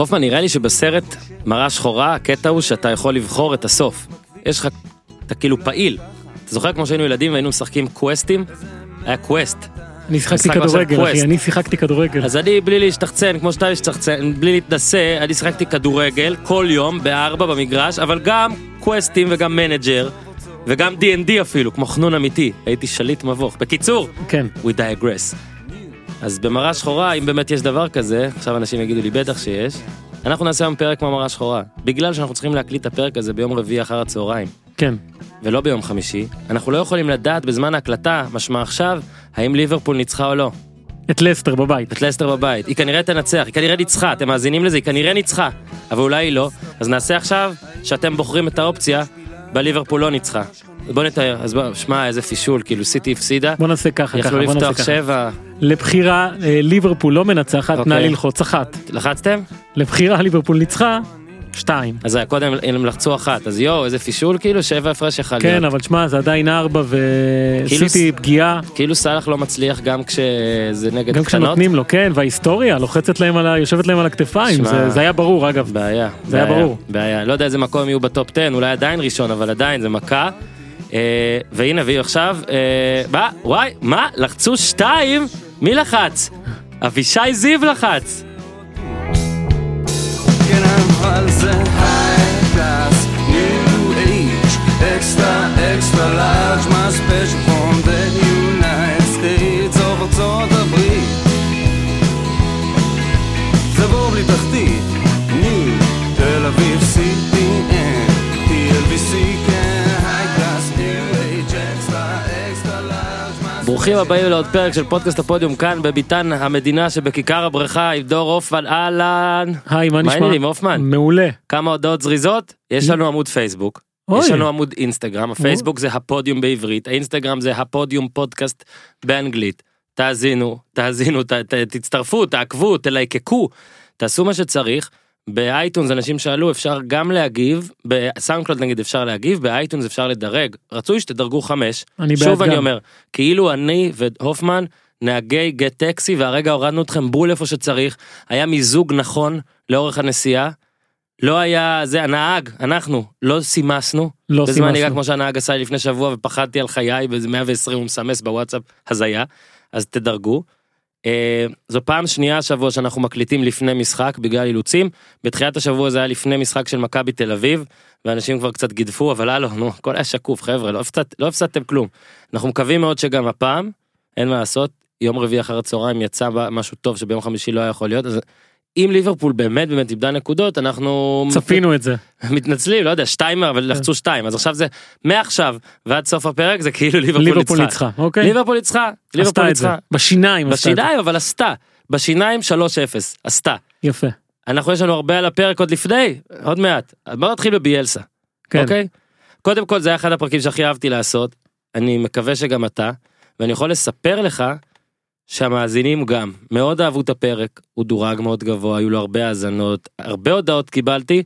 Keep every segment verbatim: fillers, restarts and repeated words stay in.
אופמן, נראה לי שבסרט מראה שחורה, הקטע הוא שאתה יכול לבחור את הסוף. יש לך, אתה כאילו פעיל. אתה זוכר כמו שהיינו ילדים והיינו משחקים קווסטים? היה קווסט. אני שיחקתי כדורגל, אחי, אני שיחקתי כדורגל. אז אני, בלי להשתחצן, כמו שאתה להשתחצן, בלי להתנסה, אני שיחקתי כדורגל כל יום, בארבע במגרש, אבל גם קווסטים וגם מנג'ר, וגם די אנד די אפילו, כמו חנון אמיתי. הייתי שליט מבוך. בקיצור, כן. We digress. אז במראה שחורה, אם באמת יש דבר כזה, עכשיו אנשים יגידו לי, בטח שיש, אנחנו נעשה היום פרק מהמראה שחורה. בגלל שאנחנו צריכים להקליט את הפרק הזה ביום רביעי אחר הצהריים. כן. ולא ביום חמישי, אנחנו לא יכולים לדעת בזמן ההקלטה, משמע עכשיו, האם ליברפול ניצחה או לא. את לסטר בבית. את לסטר בבית. היא כנראה תנצח, היא כנראה ניצחה, אתם מאזינים לזה, היא כנראה ניצחה, אבל אולי היא לא. אז נעשה עכשיו שאתם בוחרים את האופציה, בליברפול לא ניצחה. בוא נתאר, אז בוא, שמע, איזה פישול, כאילו סיטי הפסידה. בוא נעשה ככה, ככה, בוא נעשה ככה. שבע... לבחירה, ליברפול לא מנצחת, אוקיי. נע ללחוץ אחת. לחצתם? לבחירה, ליברפול ניצחה. שתיים. אז קודם הם לחצו אחת, אז יו, איזה פישול, כאילו שבע הפרש אחד. כן, אבל שמה, זה עדיין ארבע וסיטי פגיעה. כאילו סלח לא מצליח גם כשזה נגד קטנות. גם כשנותנים לו, כן, וההיסטוריה לוחצת להם על ה... יושבת להם על הכתפיים, זה היה ברור אגב. בעיה. זה היה ברור. בעיה, לא יודע איזה מקום יהיו בטופ עשר, אולי עדיין ראשון, אבל עדיין, זה מכה. והנה, והיא עכשיו, בא, וואי, מה? לחצו שתיים? מי לחץ? אבישי זיו לחץ. Falls and high class new age extra extra large my special from the United States over to the bridge the bubbly party new Tel Aviv city and T L B C can high class new age extra extra large. ברוכים הבאים לעוד פרק של פודקאסט הפודיום כאן בביתן המדינה שבכיכר הברכה עם דור אופמן. אהלן. היי, מה נשמע? מה העניינים, אופמן? מעולה. כמה הודעות זריזות? יש לנו עמוד פייסבוק, אוי. יש לנו עמוד אינסטגרם, הפייסבוק זה הפודיום בעברית, האינסטגרם זה הפודיום פודקאסט באנגלית. תאזינו, תאזינו, ת, ת, תצטרפו, תעקבו, תלייקקו, תעשו מה שצריך. באייטונס אנשים שאלו, אפשר גם להגיב, בסאונדקלאוד נגיד אפשר להגיב, באייטונס אפשר לדרג, רצוי שתדרגו חמש, אני שוב אני גם. אומר, כאילו אני והופמן נהגי גט טקסי, והרגע הורדנו אתכם בול איפה שצריך, היה מיזוג נכון לאורך הנסיעה, לא היה, זה הנהג, אנחנו, לא סימסנו, לא בזמן נהיגה כמו שהנהג עשה לפני שבוע, ופחדתי על חיי, ב-מאה ועשרים הוא מסמס בוואטסאפ, הזיה, אז תדרגו. Uh, זו פעם שנייה השבוע שאנחנו מקליטים לפני משחק בגלל אילוצים. בתחילת השבוע זה היה לפני משחק של מכבי תל אביב ואנשים כבר קצת גידפו, אבל לא, נו, הכל היה שקוף, חבר'ה, לא הפסד, לא הפסדתם כלום. אנחנו מקווים מאוד שגם הפעם אין מה לעשות, יום רביעי אחר הצהריים יצא משהו טוב שביום חמישי לא היה יכול להיות. אז אם ליברפול באמת באמת איבדה נקודות, אנחנו צפינו את זה, מתנצלים, לא יודע, שתיים, אבל לחצו שתיים, אז עכשיו זה מעכשיו ועד סוף הפרק זה כאילו ליברפול ניצחה. ליברפול ניצחה, ליברפול ניצחה בשיניים, בשיניים, אבל עשתה בשיניים שלוש אפס, עשתה יפה. אנחנו יש לנו הרבה על הפרק עוד לפני, עוד מעט, בוא נתחיל בביאלסה. אוקיי, קודם כל זה היה אחד הפרקים שהכי אהבתי לעשות, אני מקווה שגם אתה, ואני יכול לספר לך שהמאזינים גם מאוד אהבו את הפרק, הוא דורג מאוד גבוה, היו לו הרבה האזנות, הרבה הודעות קיבלתי,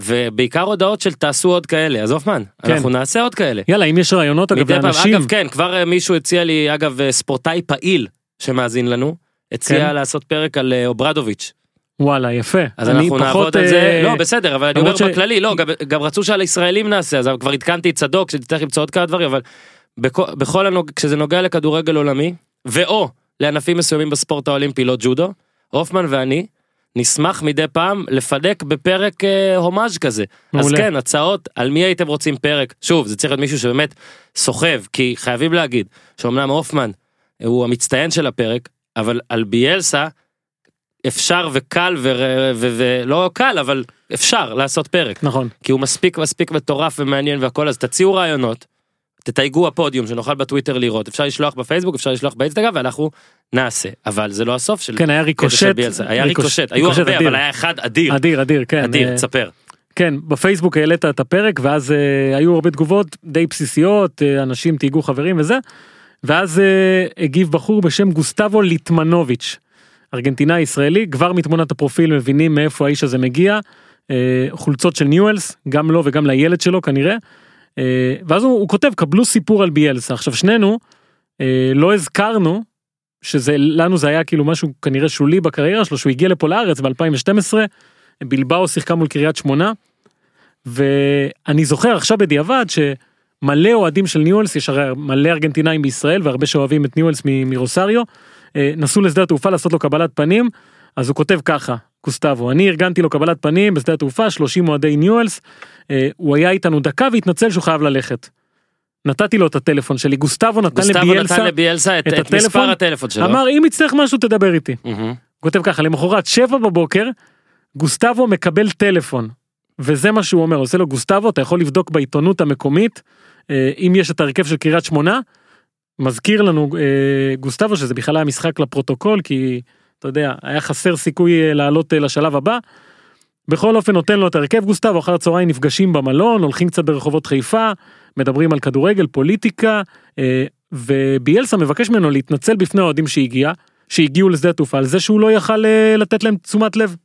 ובעיקר הודעות של תעשו עוד כאלה, אז אופמן, כן. אנחנו נעשה עוד כאלה. יאללה, אם יש רעיונות אגב לאנשים. אגב, כן, כבר מישהו הציע לי, אגב, ספורטאי פעיל שמאזין לנו, הציע כן. לעשות פרק על אוברדוביץ'. וואלה, יפה. אז אנחנו נעבוד על זה, לא, בסדר, אבל אני אומר ש... בכללי, לא, גם, גם רצו שעל הישראלים נעשה, אז כבר התקנתי את צדוק, שתצטרך למצוא עוד כמה דברים, אבל בכל, בכל הנוג... כשזה נוגע לכדורגל עולמי, ואו, לענפים מסוימים בספורט האולימפי, לא ג'ודו, הופמן ואני נשמח מדי פעם לפדק בפרק אה, הומאז' כזה. מעולה. אז כן, הצעות על מי הייתם רוצים פרק, שוב, זה צריך להיות מישהו שבאמת סוחב, כי חייבים להגיד, שאומנם הופמן הוא המצטיין של הפרק, אבל על ביאלסה אפשר וקל, ולא קל, אבל אפשר לעשות פרק. נכון. כי הוא מספיק מספיק מטורף ומעניין והכל, אז תציעו רעיונות, תתייגו הפודיום שנוכל בטוויטר לראות, אפשר לשלוח בפייסבוק, אפשר לשלוח באינסטגרם, ואנחנו נעשה, אבל זה לא הסוף של... כן, היה ריקושט. היה ריקושט, היו הרבה, אבל היה אחד אדיר. אדיר, אדיר, כן. אדיר, תספר. כן, בפייסבוק העלית את הפרק, ואז היו הרבה תגובות די בסיסיות, אנשים תייגו חברים וזה, ואז הגיב בחור בשם גוסטבו ליטמנוביץ', ארגנטינאי ישראלי, כבר מתמונת הפרופיל מבינים מאיפה האיש הזה מגיע, חולצות של ניואלס, גם לו וגם לילד שלו כנראה. ואז הוא, הוא כותב, קבלו סיפור על ביאלסה. עכשיו שנינו אה, לא הזכרנו שזה, לנו זה היה כאילו משהו כנראה שולי בקריירה שלו, שהוא הגיע לפה לארץ ב-אלפיים ושתים עשרה, בלבאו שיחקה מול קריית שמונה, ואני זוכר עכשיו בדיעבד שמלא אוהדים של ניואלס, יש הרי מלא ארגנטינאים בישראל, והרבה שאוהבים את ניואלס מרוסריו, נסו לשדה התעופה לעשות לו קבלת פנים, אז הוא כותב ככה, גוסטבו, אני ארגנתי לו קבלת פנים בשדה התעופה, שלושים אוהדי ניואלס, הוא היה איתנו דקה והתנצל שהוא חייב ללכת. נתתי לו את הטלפון שלי, גוסטבו נתן לביאלסה את מספר הטלפון שלו. אמר, אם יצטרך משהו תדבר איתי. כותב ככה, למחרת שבע בבוקר, גוסטבו מקבל טלפון, וזה מה שהוא אומר, עושה לו גוסטבו, אתה יכול לבדוק בעיתונות המקומית, אם יש את הרכב של קריית שמונה, מזכיר לנו גוסטבו שזה בכלל היה משחק לפרוטוקול, כי אתה יודע, היה חסר סיכוי לעלות לשלב הבא, בכל אופן נותן לו את הרכב גוסטבו, אחר הצהריים נפגשים במלון, הולכים קצת ברחובות חיפה, מדברים על כדורגל, פוליטיקה, וביאלסה מבקש ממנו להתנצל בפני האוהדים שהגיע, שהגיעו לשדה התעופה, על זה שהוא לא יכל לתת להם תשומת לב.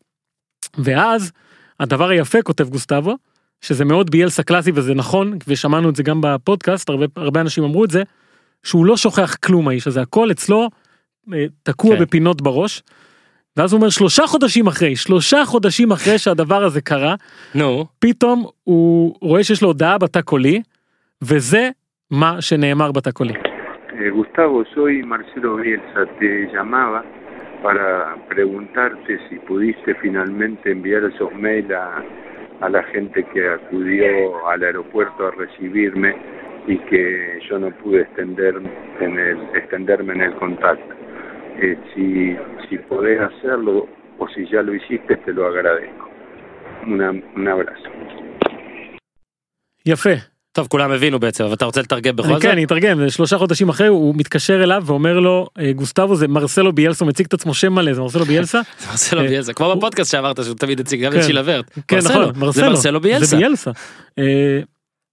ואז, הדבר היפה, כותב גוסטבו, שזה מאוד ביאלסה קלאסי, וזה נכון, ושמענו את זה גם בפודקאסט, הרבה, הרבה אנשים אמרו את זה, שהוא לא שוכח כלום האיש, אז הכל אצלו תקוע כן. בפינות בראש, ואז הוא אומר, שלושה חודשים אחרי, שלושה חודשים אחרי שהדבר הזה קרה, no. פתאום הוא רואה שיש לו הודעה בתא קולי, וזה מה שנאמר בתא קולי. גוסטבו, soy Marcelo Bielsa, te llamaba para preguntarte si pudiste finalmente enviar esos mail a, a la gente que acudió al aeropuerto a recibirme y que yo no pude extender en el, extenderme en el contacto. Eh, si, si podés hacerlo o si ya lo hiciste, te lo agradezco. Una, un abrazo. יפה. טוב, כולם הבינו בעצם, אבל אתה רוצה לתרגם בכל זאת? כן, אני אתרגם, שלושה חודשים אחרי, הוא מתקשר אליו ואומר לו, גוסטבו, זה מרסלו ביאלסה, הוא מציג את עצמו שם מלא, זה מרסלו ביאלסה? זה מרסלו ביאלסה, כמו בפודקאסט שעברת, שהוא תמיד הציג גם את שילברט. כן, נכון, מרסלו, זה מרסלו ביאלסה.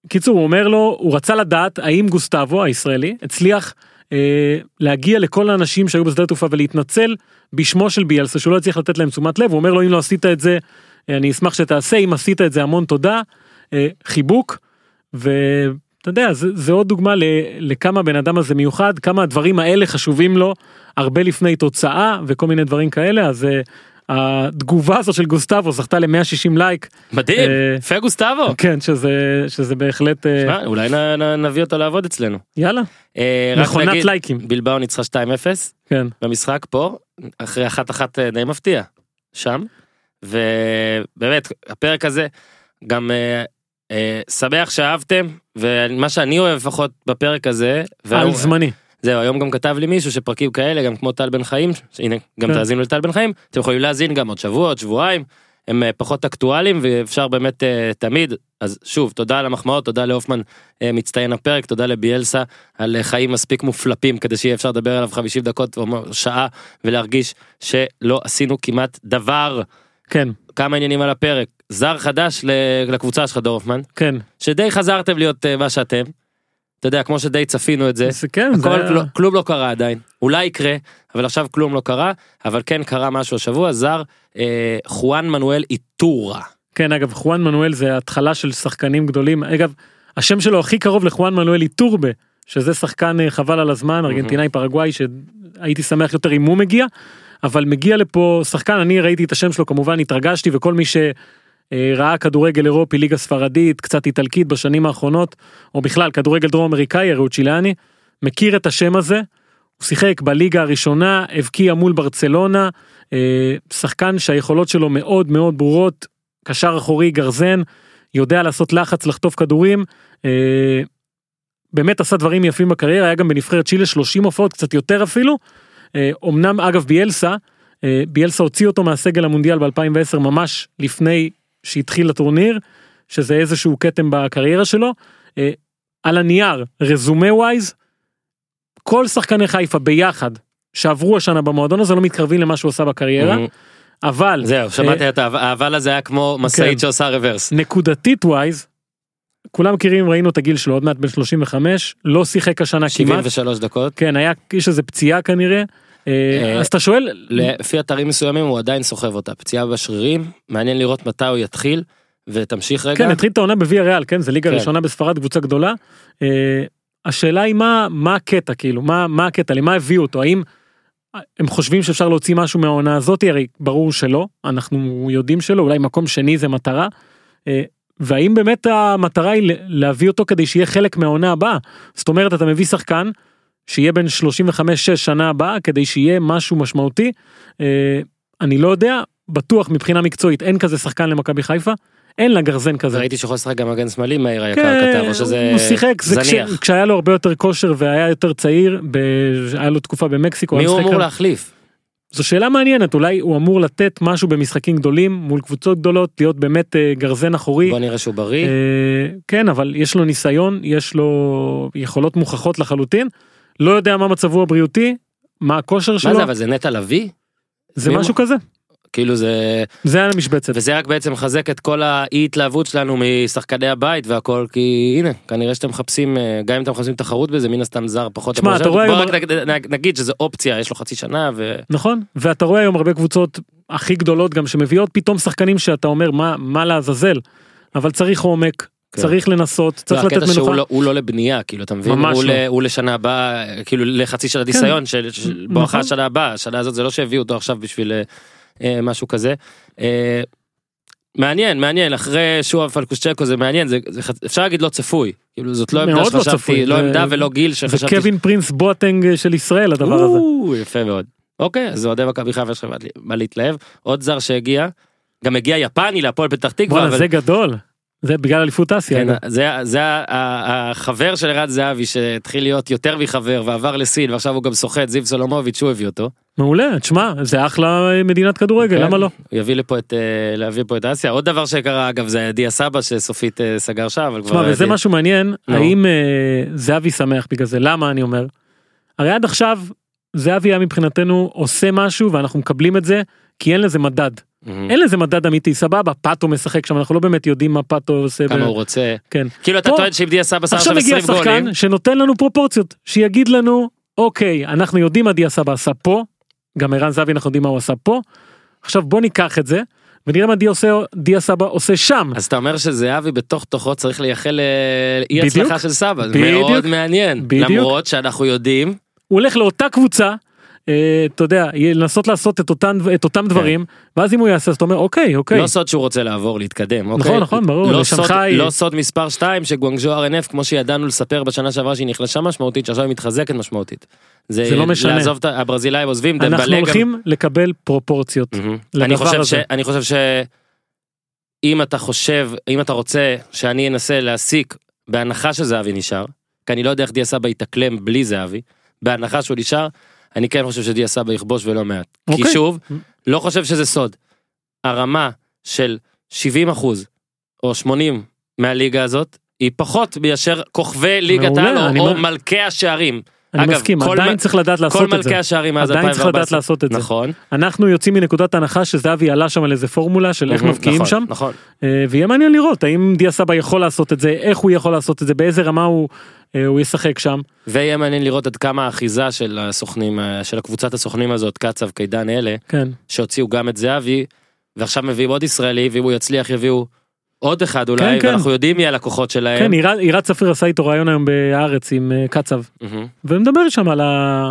קיצור, הוא אומר לו, הוא רצה לדעת, האם גוסטבו, הישראלי, הצליח להגיע לכל האנשים שהיו בשדה התעופה ולהתנצל בשמו של ביאלסה, שהוא לא הצליח לתת להם תשומת לב, הוא אומר לו, אם לא עשית את זה, אני אשמח שתעשה, אם עשית את זה, המון תודה, חיבוק. ואתה יודע, זה, זה עוד דוגמה ל, לכמה בן אדם הזה מיוחד, כמה הדברים האלה חשובים לו, הרבה לפני תוצאה, וכל מיני דברים כאלה, אז uh, התגובה הזו של גוסטבו, זכתה ל-מאה ושישים לייק. מדהים, יפה uh, גוסטבו. כן, שזה, שזה בהחלט... שמה, uh, אולי נ, נ, נביא אותו לעבוד אצלנו. יאללה. Uh, מכונת נגיד, לייקים. בלבאו ניצחה שתיים אפס, כן. במשחק פה, אחרי אחת אחת די מפתיע, שם, ובאמת, הפרק הזה, גם... Uh, שמח שאהבתם, ומה שאני אוהב לפחות בפרק הזה, על זמני. זהו, היום גם כתב לי מישהו שפרקים כאלה, גם כמו טל בן חיים, הנה, גם תאזינו לטל בן חיים, אתם יכולים להאזין גם עוד שבועות, שבועיים, הם פחות אקטואליים, ואפשר באמת תמיד, אז שוב, תודה על המחמאות, תודה לאופמן מצטיין הפרק, תודה לביאלסה, על חיים מספיק מופלפים, כדי שיהיה אפשר לדבר עליו חמישים דקות, או שעה, ולהרגיש שלא עשינו כמעט דבר. כן. כמה עניינים על הפרק. זר חדש לקבוצה שלך, דורפמן. כן. שדי חזרתם להיות מה שאתם. אתה יודע, כמו שדי צפינו את זה. כן, זה... כלום לא קרה עדיין. אולי יקרה, אבל עכשיו כלום לא קרה, אבל כן קרה משהו השבוע. זר, אה, חואן מנואל איטורה. כן, אגב, חואן מנואל זה התחלה של שחקנים גדולים. אגב, השם שלו הכי קרוב לחואן מנואל איטורבה, שזה שחקן חבל על הזמן, ארגנטינאי, פרגוואי, שהייתי שמח יותר אם הוא מגיע. אבל מגיע לפה שחקן, אני ראיתי את השם שלו, כמובן התרגשתי, וכל מי שראה כדורגל אירופי, ליגה ספרדית, קצת איטלקית בשנים האחרונות, או בכלל כדורגל דרום אמריקאי, הרי הוא צ'ילני, מכיר את השם הזה, הוא שיחק בליגה הראשונה, הבקיע מול ברצלונה, שחקן שהיכולות שלו מאוד מאוד ברורות, קשר אחורי, גרזן, יודע לעשות לחץ, לחטוף כדורים, באמת עשה דברים יפים בקריירה, היה גם בנבחרת צ'ילה שלושים הופעות, קצת יותר אפילו, אמנם אגב ביאלסה, ביאלסה הוציא אותו מהסגל המונדיאל ב-אלפיים ועשר ממש לפני שהתחיל הטורניר, שזה איזשהו קטם בקריירה שלו, על הנייר, רזומה ווייז, כל שחקני חיפה ביחד, שעברו השנה במועדון הזה, לא מתקרבים למה שהוא עושה בקריירה, אבל... זהו, שמעתי את האבל הזה היה כמו מסעית שעושה רוורס. נקודתית ווייז, כולם מכירים, ראינו את הגיל שלו, עוד מעט בן שלושים וחמש, לא שיחק השנה כמעט. שבעים ושלוש דקות. כן, היה איש איזה פציעה כנראה. אז אתה שואל... לפי אתרים מסוימים הוא עדיין סוחב אותה, פציעה בשרירים, מעניין לראות מתי הוא יתחיל, ותמשיך רגע. כן, התחיל את העונה בויה ריאל, כן, זה ליגה ראשונה בספרד, קבוצה גדולה. השאלה היא מה הקטע, כאילו, מה הקטע, למה הביאו אותו, האם הם חושבים שאפשר להוציא משהו מהעונה הזאת, הרי ברור שלא, אנחנו יודעים שלא, אולי מקום שני זה מטרה, והאם באמת המטרה היא להביא אותו כדי שיהיה חלק מהעונה הבאה, זאת אומרת אתה מביא שחקן, שיהיה בין שלושים וחמש שש שנה הבאה, כדי שיהיה משהו משמעותי, אני לא יודע, בטוח מבחינה מקצועית, אין כזה שחקן למכבי חיפה, אין לה גרזן כזה. ראיתי שיכול לשחק גם מגן שמאלי, מהיר היקר כתב, או שזה הוא שיחק, זניח. כשהיה לו הרבה יותר כושר, והיה יותר צעיר, היה לו תקופה במקסיקו. מי הוא אמור להחליף? זו שאלה מעניינת, אולי הוא אמור לתת משהו במשחקים גדולים, מול קבוצות גדולות, להיות באמת גרזן אחורי. בוא נראה שהוא בריא. כן, אבל יש לו ניסיון, יש לו יכולות מוכחות לחלוטין, לא יודע מה מצבו הבריאותי, מה הכושר שלו. מה זה, אבל זה נטע לביא? זה משהו כזה. כאילו זה... זה היה משבצת. וזה רק בעצם מחזק את כל ההתלהבות שלנו משחקני הבית והכל, כי הנה, כנראה שאתם מחפשים, גם אם אתם מחפשים תחרות בזה, מן הסתם זר פחות. שמה, אתה רואה היום... בוא רק נגיד שזו אופציה, יש לו חצי שנה ו... נכון, ואתה רואה היום הרבה קבוצות הכי גדולות גם שמביאות פתאום שחקנים שאתה אומר מה להזזל, אבל צריך עומק. צריך לנסות, צריך לתת מנוחה. הוא לא לבנייה, כאילו, אתה מבין? הוא לשנה הבאה, כאילו, לחצי של הדיסיון, בוא אחר השנה הבאה, השנה הזאת, זה לא שהביאו אותו עכשיו בשביל משהו כזה. מעניין, מעניין, אחרי שוב פלקושצ'קו, זה מעניין, אפשר להגיד לא צפוי, כאילו, זאת לא עמדה שחשבתי, לא עמדה ולא גיל שחשבתי. זה קווין פרינס בוטנג של ישראל, הדבר הזה. או, יפה מאוד. אוקיי, אז אוהדי מכבי חיפה יש מה להתלהב. עוד זר שהגיע, גם הגיע יפני להפועל פתח תקווה, אבל זה גדול. זה בגלל אליפות אסיה. זה החבר של ערד זהבי שהתחיל להיות יותר מחבר ועבר לסין ועכשיו הוא גם סוחט, זיו סולומוביץ' הוא הביא אותו. מעולה, תשמע, זה אחלה מדינת כדורגל, למה לא? הוא יביא לפה את אסיה. עוד דבר שקרה אגב זה דיה סבא שסופית סגר שם. תשמע, וזה משהו מעניין, האם זהבי שמח בגלל זה, למה אני אומר? הרי עד עכשיו זהבי היה מבחינתנו עושה משהו ואנחנו מקבלים את זה כי אין לזה מדד. אין לזה מדד אמיתי, סבבה, פאטו משחק שם, אנחנו לא באמת יודעים מה פאטו עושה. כמה הוא רוצה. כן. כאילו אתה טוען שאם דיה סבא שם עשרים גולים. עכשיו הגיע שחקן שנותן לנו פרופורציות, שיגיד לנו, אוקיי, אנחנו יודעים מה דיה סבא עשה פה, גם ערן זהבי אנחנו יודעים מה הוא עשה פה, עכשיו בוא ניקח את זה, ונראה מה דיה סבא עושה שם. אז אתה אומר שזהבי בתוך תוכו צריך לייחל לאי הצלחה של סבא, מאוד מעניין, למרות שאנחנו יודעים. הוא הולך לאותה קבוצה, אתה יודע, לנסות לעשות את אותם דברים, ואז אם הוא יעשה, אז אתה אומר, אוקיי, אוקיי. לא סוד שהוא רוצה לעבור, להתקדם, אוקיי? נכון, נכון, ברור. לא סוד מספר שתיים, שגואנגז'ו אר אן אף, כמו שידענו לספר בשנה שעברה, שהיא נחלשה משמעותית, שעכשיו היא מתחזקת משמעותית. זה לא משנה. לעזוב את הברזילאים עוזבים, אנחנו הולכים לקבל פרופורציות. אני חושב שאם אתה חושב, אם אתה רוצה שאני אנסה להסיק, בהנחה שזהבי נשאר, כי אני לא יודע איך דיה סבא יתאקלם בלי זהבי, בהנחה שהוא נשאר אני כן חושב שדיה סבא יכבוש ולא מעט. Okay. כי שוב, לא חושב שזה סוד. הרמה של שבעים אחוז או שמונים מהליגה הזאת, היא פחות בישר כוכבי ליגת העל או, או מ... מלכי השערים. אני אגב, מסכים, עדיין מ... צריך לדעת לעשות את זה. כל מלכי השערים מאז אלפיים וארבע עשרה. עדיין צריך לדעת לעשות את זה. נכון. אנחנו יוצאים מנקודת ההנחה שזהבי עלה שם על איזה פורמולה של איך מבקיעים נכון, שם. נכון. ויהיה מעניין לראות, האם דיה סבא יכול לעשות את זה, איך הוא יכול לעשות את זה, באיזה רמה הוא... הוא ישחק שם. ויהיה מעניין לראות עד כמה האחיזה של הסוכנים, של הקבוצת הסוכנים הזאת, קצב, קידן אלה, כן. שהוציאו גם את זהבי, ועכשיו מביאים עוד ישראלי, ואם הוא יצליח יביאו עוד אחד אולי, כן, כן. ואנחנו יודעים מי הלקוחות שלהם. כן, עירת, עירת ספיר עשה איתו רעיון היום בארץ עם קצב, mm-hmm. ומדבר שם על ה...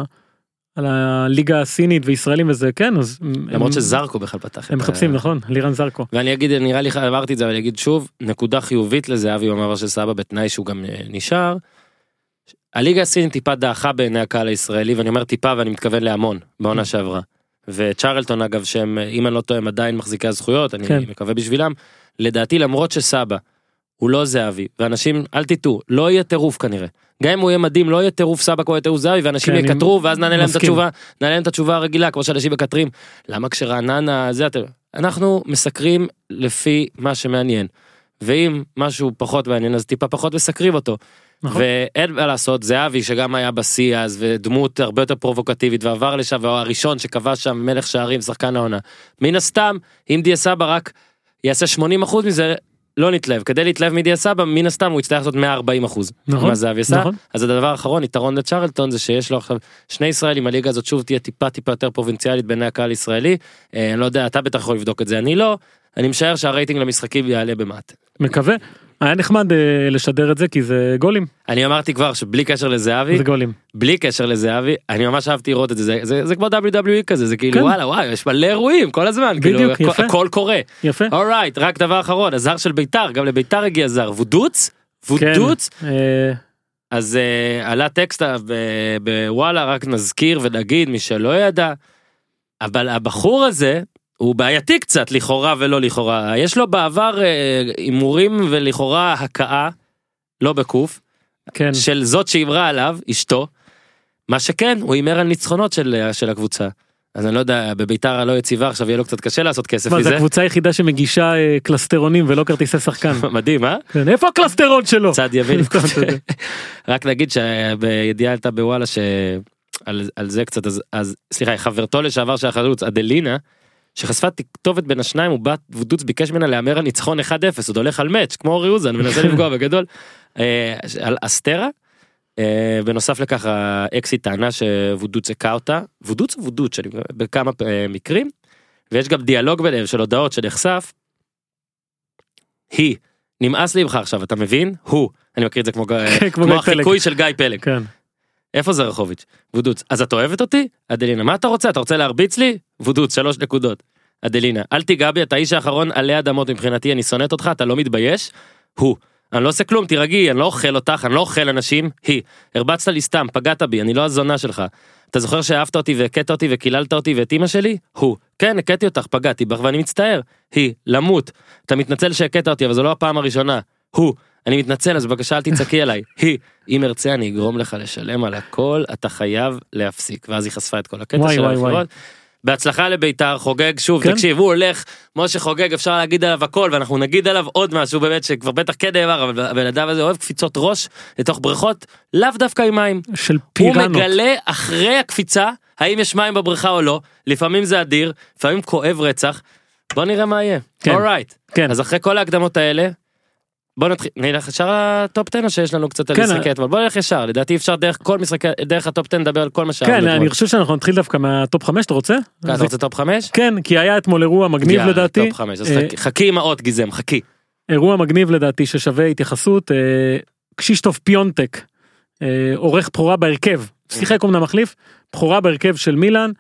על הליגה הסינית וישראלים וזה, כן, אז... למרות הם... שזרקו בכלל פתח. הם מחפשים, ה... נכון, לירן זרקו. ואני אגיד, נראה לי, עברתי את זה, אבל אני אגיד שוב, נקודה חיובית לזהבי במעבר של סבא בתנאי שהוא גם נשאר. הליגה הסינית טיפה דעכה בעיני הקהל הישראלי, ואני אומר טיפה, ואני מתכוון להמון, בעונה שעברה. וצ'רלטון, אגב, שהם, אם אני לא טועה, עדיין מחזיקי הזכויות, אני כן. מקווה בשבילם. לדעתי, למרות שסבא, הוא לא זהבי, ואנשים, אל תטעו, לא יהיה טירוף כנראה. גם אם הוא יהיה מדהים, לא יהיה טירוף סבא כמו יהיה טירוף זהבי, ואנשים כן, יקטרו, ואז נענה להם את התשובה, נענה להם את התשובה הרגילה, כמו שאנשים מקטרים. למה כשרעננה, זה, אנחנו מסקרים לפי מה שמעניין. ואם משהו פחות מעניין, אז טיפה פחות מסקרים אותו. ואין מה לעשות, זהבי שגם היה בסי אז, ודמות הרבה יותר פרובוקטיבית, ועבר לשם, והוא הראשון שקבע שם מלך שערים, שחקן העונה. מן הסתם, אם דיה סבא רק יעשה שמונים אחוז מזה, לא נתלהב. כדי להתלהב מדיה סבא, מן הסתם הוא יצטרך לעשות מאה ארבעים אחוז. מה זהבי עשה? אז הדבר האחרון, יתרון לצ'רלטון, זה שיש לו עכשיו שני ישראלים, הליגה הזאת שוב תהיה טיפה טיפה יותר פרובינציאלית בעיני הקהל ישראלי. אני לא יודע, אתה בטח יכול לבדוק את זה, אני לא. אני משער שהרייטינג למשחקים יעלה במעט. מקווה. היה נחמד לשדר את זה, כי זה גולים. אני אמרתי כבר שבלי קשר לזהבי, זה גולים. בלי קשר לזהבי, אני ממש אהבתי לראות את זה, זה כמו דאבליו דאבליו אי כזה, זה כאילו וואלה, וואי, יש מלא אירועים כל הזמן, הכל קורה. יפה. אורייט, רק דבר אחרון, הזר של ביתר, גם לביתר הגיע זר, וודוץ, וודוץ. אז עלה טקסט בוואלה, רק נזכיר ונגיד, מי שלא ידע, אבל הבחור הזה, הוא בעייתי קצת, לכאורה ולא לכאורה. יש לו בעבר אימורים ולכאורה הקאה, לא בקוף, כן. של זאת שאימרה עליו, אשתו, מה שכן, הוא אימר על ניצחונות של, של הקבוצה. אז אני לא יודע, בביתר הלא יציבה, עכשיו יהיה לו קצת קשה לעשות כסף מזה. מה, זו הקבוצה היחידה שמגישה אה, קלסטרונים ולא כרטיסי שחקן. מדהים, אה? כן, איפה הקלסטרון שלו? צד יבין. רק נגיד שהידיעה עלתה בוואלה, שעל, על זה קצת, אז, אז סליחה, חברתו לשעבר של החלוץ, אדלינה, שחשפה תכתובת בין השניים, הוא בא, ודוץ ביקש ממנה להמר על ניצחון אחד אפס, הוא הולך על מאץ' כמו אורי אוזן, מנסה לפגוע בגדול, על אסטרה, בנוסף לכך, האקסי טענה שוודוץ הקע אותה, וודוץ או וודוץ, בכמה מקרים, ויש גם דיאלוג ביניהם של הודעות שנחשף, היא, נמאס לי בך עכשיו, אתה מבין? הוא, אני מכיר את זה כמו החיקוי של גיא פלג, איפה זה רחוביץ'? וודוץ. אז את אוהבת אותי? אדלינה, מה אתה רוצה? אתה רוצה להרביץ לי? וודוץ, שלוש נקודות. אדלינה, אל תיגע בי, אתה איש האחרון עלי אדמות מבחינתי, אני שונאת אותך, אתה לא מתבייש? הוא. אני לא עושה כלום, תירגעי, אני לא אוכל אותך, אני לא אוכל אנשים. היא. הרבצת לי סתם, פגעת בי, אני לא הזונה שלך. אתה זוכר שאהבת אותי והקעת אותי וקיללת אותי ואת אמא שלי? הוא. כן, הקעתי אותך, פגעתי בך ואני מצטער. היא. למות. אתה מתנצל שהקעת אותי, אבל זו לא הפעם הראשונה. הוא. אני מתנצל, אז בבקשה אל תצעקי עליי. היא, אם ארצה אני אגרום לך לשלם על הכל, אתה חייב להפסיק. ואז היא חשפה את כל הקטע של הבחירות. בהצלחה לביתר, חוגג שוב, תקשיב, הוא הולך, משה חוגג, אפשר להגיד עליו הכל, ואנחנו נגיד עליו עוד משהו, באמת שכבר בטח כן נאמר, אבל הבן אדם הזה אוהב קפיצות ראש לתוך בריכות, לאו דווקא עם מים. של פיראנות. הוא מגלה אחרי הקפיצה, האם יש מים בבריכה או לא, לפעמים זה אדיר, לפעמים כואב רצח. בוא נראה מה יהיה. Alright. אז אחרי כל ההקדמות האלה, בוא נתחיל, נלך ישר הטופ עשר או שיש לנו קצת על משחקת, אבל בוא נלך ישר, לדעתי אפשר דרך כל משחקת, דרך הטופ עשר לדבר על כל מה שעה. כן, אני חושב שאנחנו נתחיל דווקא מהטופ חמש, אתה רוצה? אתה רוצה טופ חמש? כן, כי היה אתמול אירוע מגניב לדעתי. טופ חמש, אז חכי עם האות גיזם, חכי. אירוע מגניב לדעתי ששווה התייחסות, קשישטוף פיונטק, עורך בחורה בהרכב, שיחק אומנם מחליף, בחורה בהרכב של מילאן,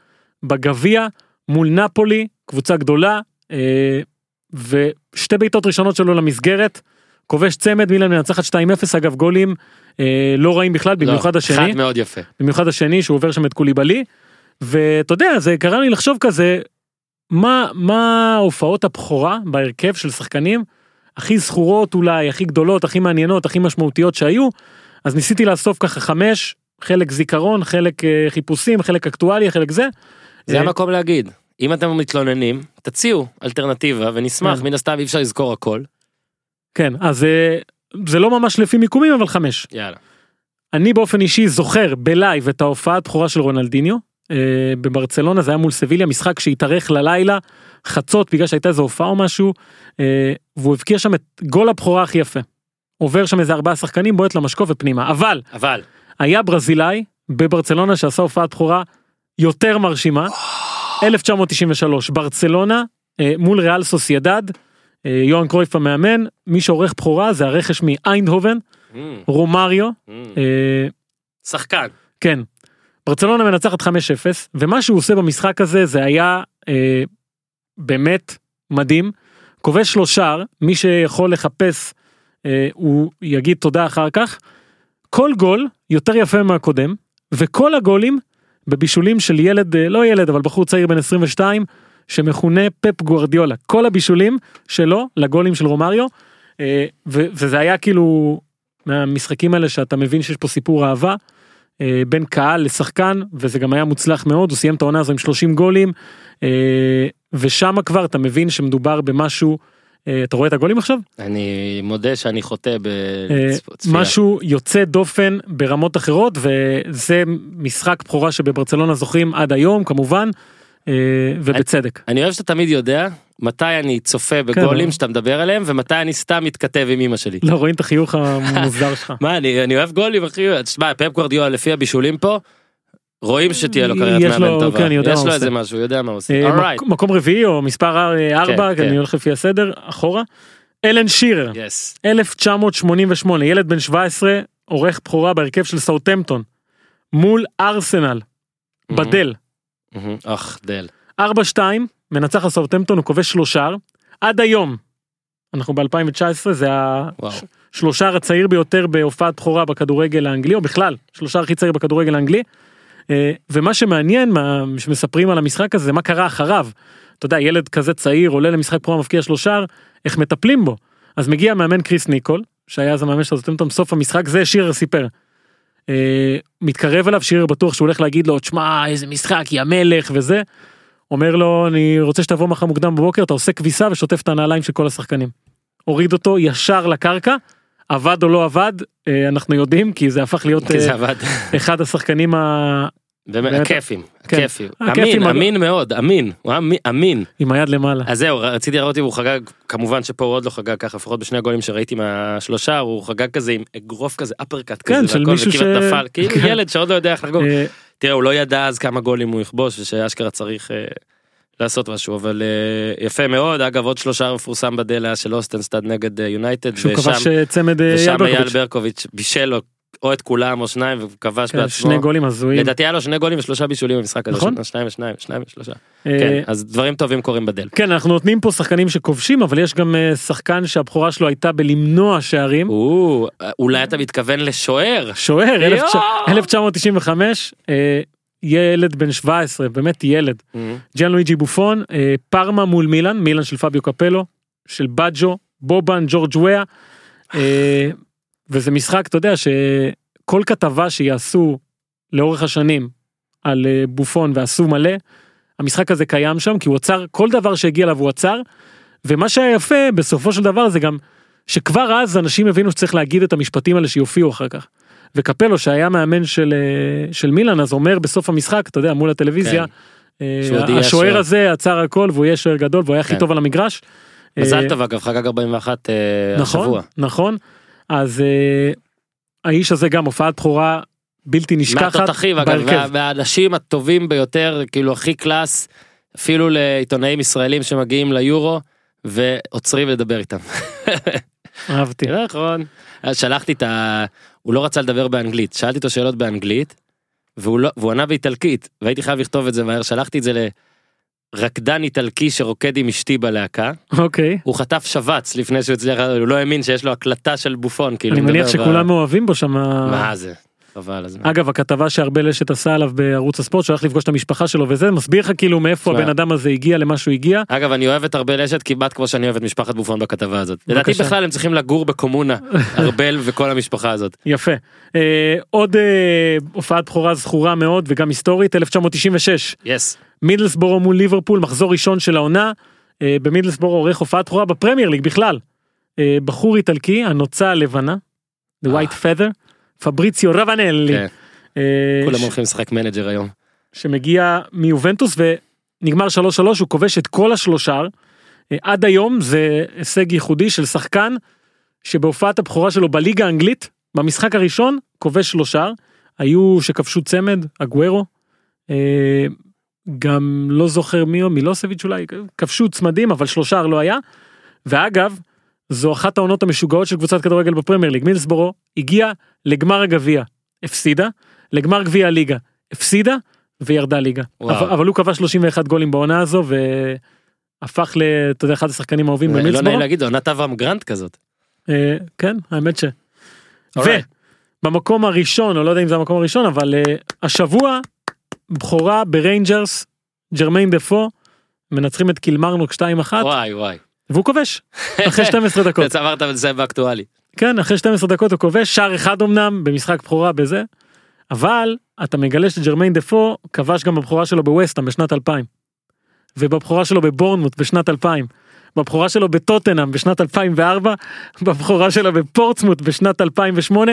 בגביע, מול נאפולי, קבוצה גדולה, ושתי בעיטות ראשונות שלו למסגרת. כובש צמד, מילאן מנצחת שתיים אפס, אגב גולים אה, לא רעים בכלל, במיוחד לא, השני. אחד מאוד יפה. במיוחד השני, שהוא עובר שם את קוליבלי, ואתה יודע, זה קרה לי לחשוב כזה, מה, מה הופעות הבכורה בהרכב של שחקנים, הכי זכורות אולי, הכי גדולות, הכי מעניינות, הכי משמעותיות שהיו, אז ניסיתי לאסוף ככה חמש, חלק זיכרון, חלק אה, חיפושים, חלק אקטואלי, חלק זה. זה אה... המקום להגיד, אם אתם מתלוננים, תציעו אלטרנטיבה ונשמח, אה. מן הסתם אי אפשר לזכור הכל. כן, אז זה לא ממש לפי מיקומים, אבל חמש. יאללה. אני באופן אישי זוכר בלייב את ההופעה הבכורה של רונלדיניו, בברצלונה, זה היה מול סביליה, משחק שהתארך ללילה, חצות, בגלל שהייתה איזו הופעה או משהו, והוא הבקיע שם את גול הבכורה הכי יפה. עובר שם איזה ארבעה שחקנים, בועט למשקוף ופנימה. אבל, אבל, היה ברזילאי בברצלונה שעשה הופעה הבכורה יותר מרשימה, אלף תשע מאות תשעים ושלוש, ברצלונה, מול ריאל סוסיידד, יוהאן קרויף המאמן, מי שעורך בחורה זה הרכש מאיינדהובן, mm. רומריו. Mm. אה, שחקן. כן. ברצלונה מנצחת חמש אפס, ומה שהוא עושה במשחק הזה זה היה אה, באמת מדהים. כובש לו שער, מי שיכול לחפש, אה, הוא יגיד תודה אחר כך. כל גול יותר יפה מהקודם, וכל הגולים בבישולים של ילד, לא ילד, אבל בחור צעיר בן עשרים ושתיים, שמכונה פפ גוארדיולה, כל הבישולים שלו לגולים של רומריו, וזה היה כאילו מהמשחקים האלה שאתה מבין שיש פה סיפור אהבה, בין קהל לשחקן, וזה גם היה מוצלח מאוד, הוא סיים את העונה הזו עם שלושים גולים, ושם כבר אתה מבין שמדובר במשהו, אתה רואה את הגולים עכשיו? אני מודה שאני חוטא בצפייה. משהו יוצא דופן ברמות אחרות, וזה משחק בחורה שבברצלונה זוכרים עד היום כמובן, ובצדק. אני אוהב שאתה תמיד יודע מתי אני צופה בגולים שאתה מדבר עליהם, ומתי אני סתם מתכתב עם אמא שלי. לא, רואים את החיוך המוזר שלך. מה, אני אוהב גולים, תשמע, פפ גוארדיולה לפי הבישולים פה, רואים שתהיה לו קריירת מאמן טובה. יש לו איזה משהו, יודע מה עושה. מקום רביעי או מספר ארבע, אני הולך לפי הסדר, אחורה. אלן שירר, yes. אלף תשע מאות שמונים ושמונה, ילד בן שבע עשרה, עורך בחורה בהרכב של סאוטמפטון, מול ארסנל, mm-hmm. בדל. Mm-hmm. אך, דל. ארבע שתיים, מנצח הסאוטמפטון, הוא כובש שלושר, עד היום, אנחנו ב-אלפיים תשע עשרה, זה השלושר הצעיר ביותר בהופעת בחורה בכדורגל האנגלי, או בכלל, שלושר הכי צעיר בכדורגל האנגלי, ומה שמעניין, מה שמספרים על המשחק הזה, זה מה קרה אחריו. אתה יודע, ילד כזה צעיר, עולה למשחק פרוע מפקיע שלושר, איך מטפלים בו? אז מגיע מאמן קריס ניקול, שהיה אז המאמן שאתם סוף המשחק, זה שירר סיפר. מתקרב אליו, שירר בטוח שהוא הולך להגיד לו, תשמע, איזה משחק, יא מלך, וזה. אומר לו, אני רוצה שתבוא מחר מוקדם בבוקר, אתה עושה כביסה ושוטף את הנעליים של כל השחקנים. הוריד אותו ישר לקרקע, עבד או לא עבד, אנחנו יודעים, כי זה הפך להיות אחד השחקנים ה... הכיפים, הכיפים, אמין, אמין מאוד, אמין, הוא אמין. עם היד למעלה. אז זהו, רציתי לראות אם הוא חגג, כמובן שפה הוא עוד לא חגג ככה, לפחות בשני הגולים שראיתי מהשלושה, הוא חגג כזה עם אגרוף כזה, אפרקאט כזה, כן, של מישהו ש... כאילו ילד שעוד לא יודע איך לחגוג. תראה, הוא לא ידע אז כמה גולים הוא יכבוש, ושאשכרה צריך לעשות משהו, אבל יפה מאוד, אגב עוד שלושה מפורסם בדלה של אוסטנסטאד נגד יונייטד, שהוא כבש צמד אייל ברקוביץ' בישל לו או את כולם או שניים, וכבש בעצמו. שני גולים הזויים. לדעתי היה לו שני גולים ושלושה בישולים במשחק הזה. נכון? שניים ושניים, שניים ושלושה. כן, אז דברים טובים קורים בדל. כן, אנחנו נותנים פה שחקנים שכובשים, אבל יש גם שחקן שהבחורה שלו הייתה בלמנוע שערים. אולי אתה מתכוון לשוער. שוער, אלף תשע מאות תשעים וחמש, ילד בן שבע עשרה, באמת ילד. ג'יאן לואיג'י בופון, פרמה מול מילאן, מילאן של פאביו קפלו, של בג'ו, בובן, ג'ורג' ואה. וזה משחק, אתה יודע, שכל כתבה שיעשו לאורך השנים על בופון ועשו מלא, המשחק הזה קיים שם, כי הוא עצר, כל דבר שהגיע אליו הוא עצר, ומה שהיה יפה בסופו של דבר זה גם, שכבר אז אנשים הבינו שצריך להגיד את המשפטים האלה שיופיעו אחר כך. וקפלו שהיה מאמן של, של מילאן, אז אומר בסוף המשחק, אתה יודע, מול הטלוויזיה, כן. השוער הזה עצר הכל, והוא יהיה שוער גדול, והוא היה הכי כן. טוב על המגרש. מזל טוב, אגב, חגג ארבעים ואחת נכון, השבוע. נכון. אז האיש הזה גם הופעת בחורה בלתי נשכחת. מהתותחים, אגב, והאנשים הטובים ביותר, כאילו הכי קלאס, אפילו לעיתונאים ישראלים שמגיעים ליורו, ועוצרים לדבר איתם. אהבתי. נכון. אז שלחתי את ה... הוא לא רצה לדבר באנגלית, שאלתי אותו שאלות באנגלית, והוא ענה באיטלקית, והייתי חייב לכתוב את זה מהר, שלחתי את זה ל... רקדן איטלקי שרוקד עם אשתי בלהקה. אוקיי. הוא חטף שבץ לפני שהוא הצליח, הוא לא האמין שיש לו הקלטה של בופון. אני מניח שכולם אוהבים בו שם. מה זה? אגב, הכתבה שהרבה לשת עשה עליו בערוץ הספורט, שהוא הולך לפגוש את המשפחה שלו וזה, מסביר לך כאילו מאיפה הבן אדם הזה הגיע, למה שהוא הגיע. אגב, אני אוהב את הרבה לשת כמעט כמו שאני אוהב את משפחת בופון בכתבה הזאת. לדעתי בכלל הם צריכים לגור בקומונה, הרבל וכל המשפחה הזאת. יפה. עוד הופעת בחורה זכורה מאוד וגם היסטורית, אלף תשע מאות תשעים ושש. יס. מידלסבורו מול ליברפול, מחזור ראשון של העונה, במידלסבורו עורך הופעת חורה בפרמייר ליג בכלל. בחור איטלקי, הנוצה הלבנה, the white feather, פבריציו רבנלי. כולם הולכים לשחק מנג'ר היום. שמגיע מיובנטוס ונגמר שלוש שלוש, הוא כובש את כל השלושר. עד היום זה הישג ייחודי של שחקן, שבהופעת הבחורה שלו בליגה האנגלית, במשחק הראשון, כובש שלושר. היו שכבשו צמד, אגוארו, גם לא זוכר מי או מילוסביץ' אולי, כבשו צמדים, אבל שלושר לא היה, ואגב, זו אחת העונות המשוגעות של קבוצת כדורגל בפרמייר ליג, מידלסבורו הגיעה לגמר הגביע, הפסידה, לגמר גביע הליגה, הפסידה, וירדה ליגה. אבל, אבל הוא קבע שלושים ואחד גולים בעונה הזו, והפך לתת אחד השחקנים האהובים במידלסבורו. לא נעים להגיד, זו עונת אברהם גרנט כזאת. אה, כן, האמת ש... All right. ובמקום הראשון, או לא יודע אם זה המקום הראשון, אבל אה, השבוע... בחורה בריינג'רס, ג'רמיין דפו, מנצחים את קילמרנוק שתיים אחת. וואי וואי. והוא כובש, אחרי שתים עשרה דקות. צברת בזה באקטואלי. כן, אחרי שתים עשרה דקות הוא כובש, שער אחד אמנם, במשחק בחורה בזה, אבל אתה מגלה שג'רמיין דפו כבש גם בבחורה שלו בווסטהאם בשנת אלפיים, ובבחורה שלו בבורנמוט בשנת אלפיים, בבחורה שלו בטוטנהאם בשנת אלפיים וארבע, בבחורה שלו בפורטסמוט בשנת אלפיים ושמונה,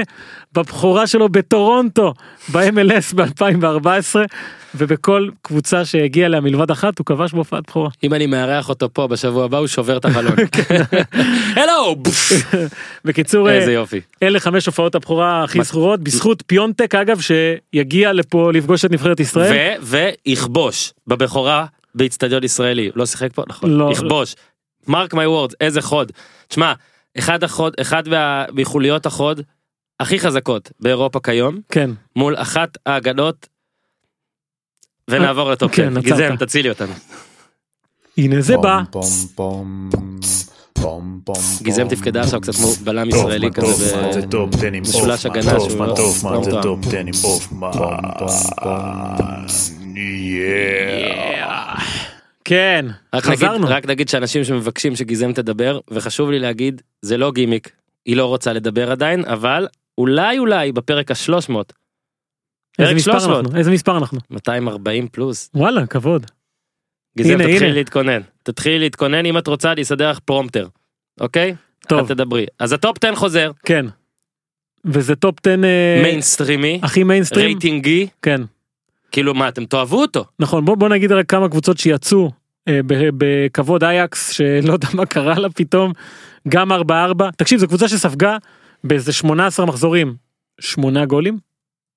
בבחורה שלו בטורונטו, ב-אם אל אס ב-אלפיים וארבע עשרה, ובכל קבוצה שהגיעה לה מלבד אחת, הוא כבש בהופעת בחורה. אם אני מארח אותו פה בשבוע הבא, הוא שובר את החלון. הלו! בקיצור, אלה חמש הופעות הבחורה הכי זכורות, בזכות פיונטק אגב, שיגיע לפה לפגוש את נבחרת ישראל. ויכבוש בבחורה באצטדיון ישראלי. לא שיחק פה? נכון. יכבוש. מרק מי וורדס, איזה חוד. תשמע, אחד החוד, אחד מחוליות החוד הכי חזקות באירופה כיום, כן. מול אחת ההגנות, ונעבור לטופ עשר. גזם, תצילי אותנו. הנה זה בא. גזם תפקדה עכשיו קצת כמו בלם ישראלי כזה בשולש הגנה שהוא לא טוב. כן, חזרנו. רק נגיד שאנשים שמבקשים שגזם תדבר, וחשוב לי להגיד, זה לא גימיק, היא לא רוצה לדבר עדיין, אבל אולי אולי בפרק השלוש מאות. איזה מספר אנחנו? מאתיים וארבעים פלוס. וואלה, כבוד. גזם, תתחיל להתכונן. תתחיל להתכונן, אם את רוצה להסדר לך פרומטר. אוקיי? טוב. תדברי. אז הטופ עשר חוזר. כן. וזה טופ עשר... מיינסטרימי. הכי מיינסטרים. רייטינגי. כן. כאילו מה, אתם תאהבו אותו. נכון, בוא נגיד רק כמה קבוצות שיצאו בכבוד אייקס, שלא יודע מה קרה לה פתאום, גם ארבע ארבע. תקשיב, זו קבוצה שספגה באיזה שמונה עשר מחזורים, שמונה גולים,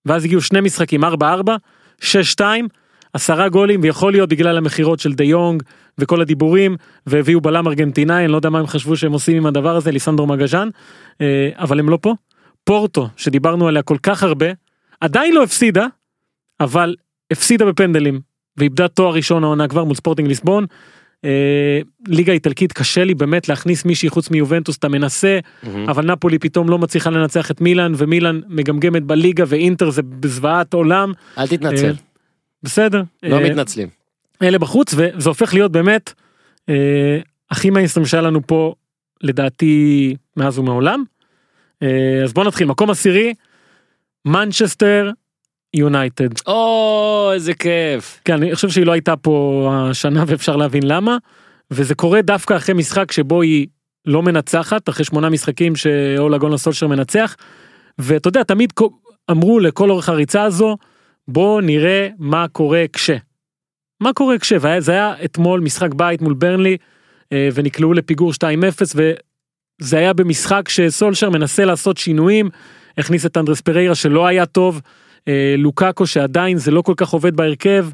ואז הגיעו שני משחקים, ארבע ארבע, שש שתיים, עשרה גולים, ויכול להיות בגלל המחירות של די יונג, וכל הדיבורים, והביאו בלם ארגנטינאי, אני לא יודע מה הם חשבו שהם עושים עם הדבר הזה, ליסנדרו מגז'אן, אבל הם לא פה. פורטו, שדיברנו עליה כל כך הרבה, עדיין לא הפסידה, אבל הפסידה בפנדלים, ואיבדה תואר ראשון העונה כבר מול ספורטינג ליסבון, ליגה איטלקית, קשה לי באמת להכניס מישהי חוץ מיובנטוס, אתה מנסה, אבל נפולי פתאום לא מצליחה לנצח את מילאן, ומילאן מגמגמת בליגה, ואינטר זה בזוועת עולם. אל תתנצל. בסדר. לא מתנצלים. אלה בחוץ, וזה הופך להיות באמת, הכי מיינסטרים שהיה לנו פה, לדעתי, מאז ומעולם. אז בואו נתחיל, מקום עשירי, מנצ'סטר יונייטד. או, איזה כיף. כן, אני חושב שהיא לא הייתה פה השנה, ואפשר להבין למה, וזה קורה דווקא אחרי משחק שבו היא לא מנצחת, אחרי שמונה משחקים שאולה גונר סולשר מנצח, ואתה יודע, תמיד אמרו לכל אורך הריצה הזו, בוא נראה מה קורה כש. מה קורה כש? וזה היה אתמול משחק בית מול ברנלי, ונקלעו לפיגור שתיים אפס, וזה היה במשחק שסולשר מנסה לעשות שינויים, הכניס את אנדרס פריירה שלא היה טוב, לוקאקו שעדיין זה לא כל כך עובד בהרכב,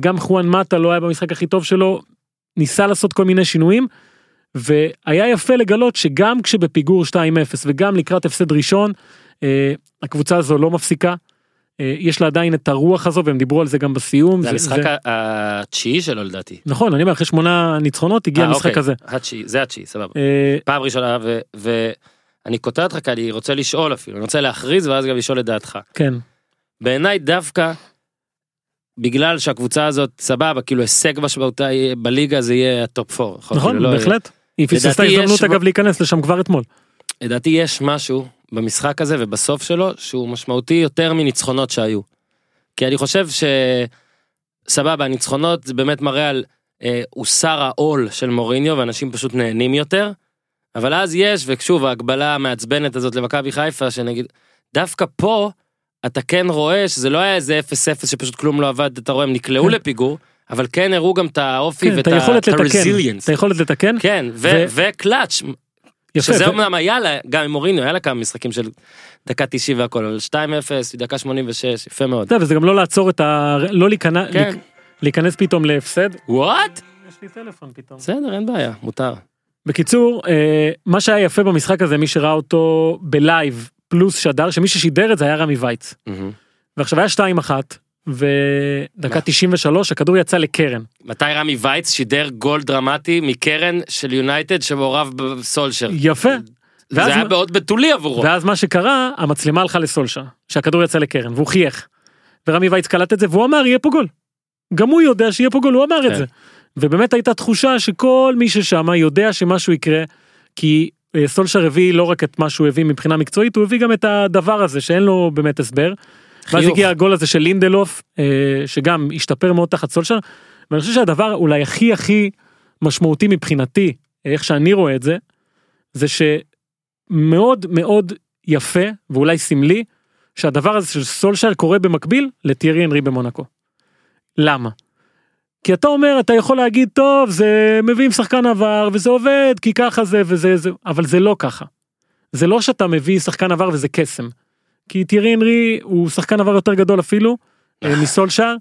גם חואן מטה לא היה במשחק הכי טוב שלו, ניסה לעשות כל מיני שינויים, והיה יפה לגלות שגם כשבפיגור שתיים אפס וגם לקראת הפסד ראשון, הקבוצה הזו לא מפסיקה, יש לה עדיין את הרוח הזו, והם דיברו על זה גם בסיום. זה המשחק התשיעי שלו לדעתי. נכון, אני אומר, אחרי שמונה ניצחונות הגיע המשחק הזה. זה התשיעי, סבבה. פעם ראשונה, ואני קוטע אותך, כי אני רוצה לשאול אפילו, אני רוצה להכריז ואז גם לשאול לדעתך. כן. בעיניי דווקא, בגלל שהקבוצה הזאת סבבה, כאילו הישג משמעותה בליגה, זה יהיה הטופ ארבע. נכון, בהחלט. היא פספסה הזדמנות אגב להיכנס לשם כבר אתמול. לדעתי יש משהו במשחק הזה ובסוף שלו, שהוא משמעותי יותר מניצחונות שהיו. כי אני חושב שסבבה, הניצחונות זה באמת מראה על אוסר העול של מוריניו, ואנשים פשוט נהנים יותר, אבל אז יש, ושוב, ההגבלה המעצבנת הזאת למכבי חיפה, שנגיד, דווקא פה, אתה כן רואה שזה לא היה איזה אפס אפס שפשוט כלום לא עבד, אתה רואה, הם נקלעו לפיגור, אבל כן הראו גם את האופי ואת הרזיליאנס. את היכולת לתקן. כן, וקלאץ', שזה אומנם היה לה, גם עם מורינו, היה לה כמה משחקים של דקה תשעים והכל, אבל שתיים אפס, דקה שמונים ושש, יפה מאוד. וזה גם לא לעצור את ה... לא להיכנס פתאום להפסד. וואט? יש לי טלפון פתאום. בסדר, אין בעיה, מותר. בקיצור, מה שהיה יפה במשחק הזה, מי שראה אותו בלייב, פלוס שדר, שמי ששידר את זה היה רמי וייץ. ועכשיו היה שתיים אחת, ודקה תשעים ושלוש, הכדור יצא לקרן. מתי רמי וייץ שידר גול דרמטי מקרן של יונייטד שמעורב בסולשר? יפה. זה היה מאוד בתולי עבורו. ואז מה שקרה, המצלמה הלכה לסולשר, שהכדור יצא לקרן, והוא חייך. ורמי וייץ קלט את זה, והוא אמר, יהיה פה גול. גם הוא יודע שיהיה פה גול, הוא אמר את זה. ובאמת הייתה תחושה שכל מי ששמה יודע שמשהו יקרה, כי סולשר הביא לא רק את מה שהוא הביא מבחינה מקצועית, הוא הביא גם את הדבר הזה שאין לו באמת הסבר, חיוך. ואז הגיע הגול הזה של לינדלוף, שגם השתפר מאוד תחת סולשר, ואני חושב שהדבר אולי הכי הכי משמעותי מבחינתי, איך שאני רואה את זה, זה שמאוד מאוד יפה, ואולי סמלי, שהדבר הזה של סולשר קורה במקביל לתיארי הנרי במונקו. למה? כי אתה אומר, אתה יכול להגיד, טוב, זה מביא עם שחקן עבר, וזה עובד, כי ככה זה וזה, זה. אבל זה לא ככה. זה לא שאתה מביא שחקן עבר וזה קסם. כי תיארי הנרי הוא שחקן עבר יותר גדול אפילו, מסולשר,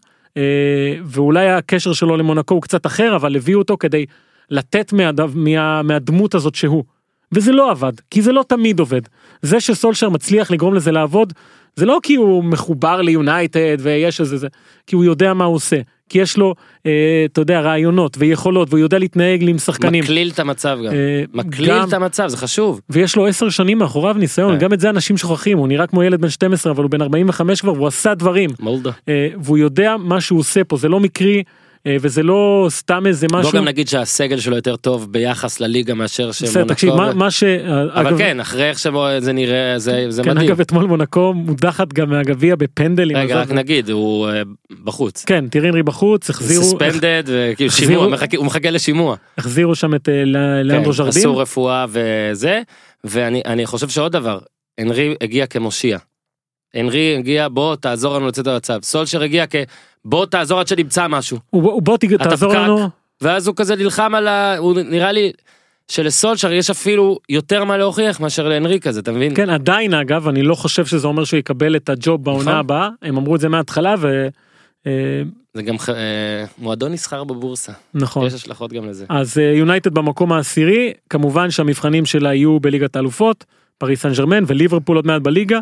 ואולי הקשר שלו למונקו הוא קצת אחר, אבל הביאו אותו כדי לתת מהדו, מה, מהדמות הזאת שהוא, וזה לא עבד, כי זה לא תמיד עובד. זה שסולשר מצליח לגרום לזה לעבוד, זה לא כי הוא מחובר ליונייטד ויש איזה זה, כי הוא יודע מה הוא עושה, כי יש לו, אה, אתה יודע, רעיונות ויכולות, והוא יודע להתנהג עם שחקנים. מקליל את המצב גם, אה, מקליל גם, את המצב, זה חשוב. ויש לו עשר שנים מאחוריו ניסיון, אה. גם את זה אנשים שוכחים, הוא נראה כמו ילד בן שתים עשרה, אבל הוא בן ארבעים וחמש כבר, והוא עשה דברים. מולדה. אה, והוא יודע מה שהוא עושה פה, זה לא מקרי, וזה לא סתם איזה משהו. בוא גם נגיד שהסגל שלו יותר טוב ביחס לליגה מאשר שמונקו. אבל כן, אחרי איך שזה נראה, זה מדהים. אגב, אתמול מונקו מודחת גם מהגביע בפנדלים. רגע, רק נגיד, הוא בחוץ. כן, תירי הנרי בחוץ, החזירו... סספנדד, הוא מחכה לשימוע. החזירו שם את לאנדרו ז'רדין. עשו רפואה וזה, ואני חושב שעוד דבר, הנרי הגיע כמושיע. הנרי הגיע, בוא תעזור לנו לצאת המצב. סולשר הגיע כ... בוא תעזור עד שנמצא משהו. בוא תעזור לנו. ואז הוא כזה נלחם על ה... הוא נראה לי שלסולשר יש אפילו יותר מה להוכיח מאשר לאנרי כזה, אתה מבין? כן, עדיין אגב, אני לא חושב שזה אומר שהוא יקבל את הג'וב בעונה הבאה, הם אמרו את זה מההתחלה ו... זה גם מועדון נסחר בבורסה. נכון. יש השלכות גם לזה. אז יונייטד במקום העשירי, כמובן שהמבחנים שלה יהיו בליגת האלופות, פריס סן ז'רמן וליברפול עוד מעט בליגה,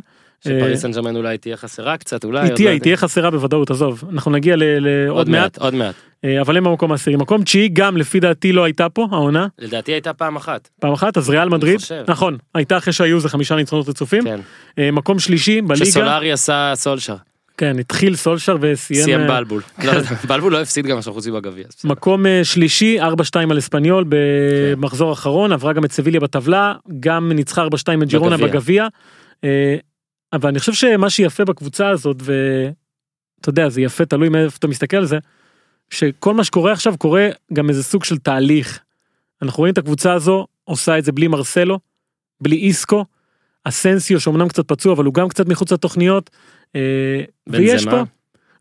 שפריס סן ז'רמן אולי תהיה חסרה קצת, אולי... היא תהיה, היא תהיה חסרה בוודאות, עזוב. אנחנו נגיע לעוד מעט. עוד מעט. אבל הם במקום העשירי. מקום תשיעי גם, לפי דעתי, לא הייתה פה, העונה. לדעתי הייתה פעם אחת. פעם אחת, אז ריאל מדריד. נכון, הייתה אחרי שהיו, זה חמישה ניצחונות רצופים. מקום שלישי, בליגה... שסולארי עשה סולשר. כן, התחיל סולשר וסיים... סיים בלבול. בלבול לא הפסיד גם מה שחוצי בגביע. מקום שלישי, ארבע שתיים על אספניול במחזור האחרון, עברה גם את סביליה בטבלה, גם ניצחה ארבע שתיים את ג'ירונה בגביע. אבל אני חושב שמה שיפה בקבוצה הזאת, ואתה יודע, זה יפה, תלוי מאיפה אתה מסתכל על זה, שכל מה שקורה עכשיו קורה גם איזה סוג של תהליך. אנחנו רואים את הקבוצה הזו, עושה את זה בלי מרסלו, בלי איסקו, אסנסיו שאומנם קצת פצוע, אבל הוא גם קצת מחוץ לתוכניות, ויש פה...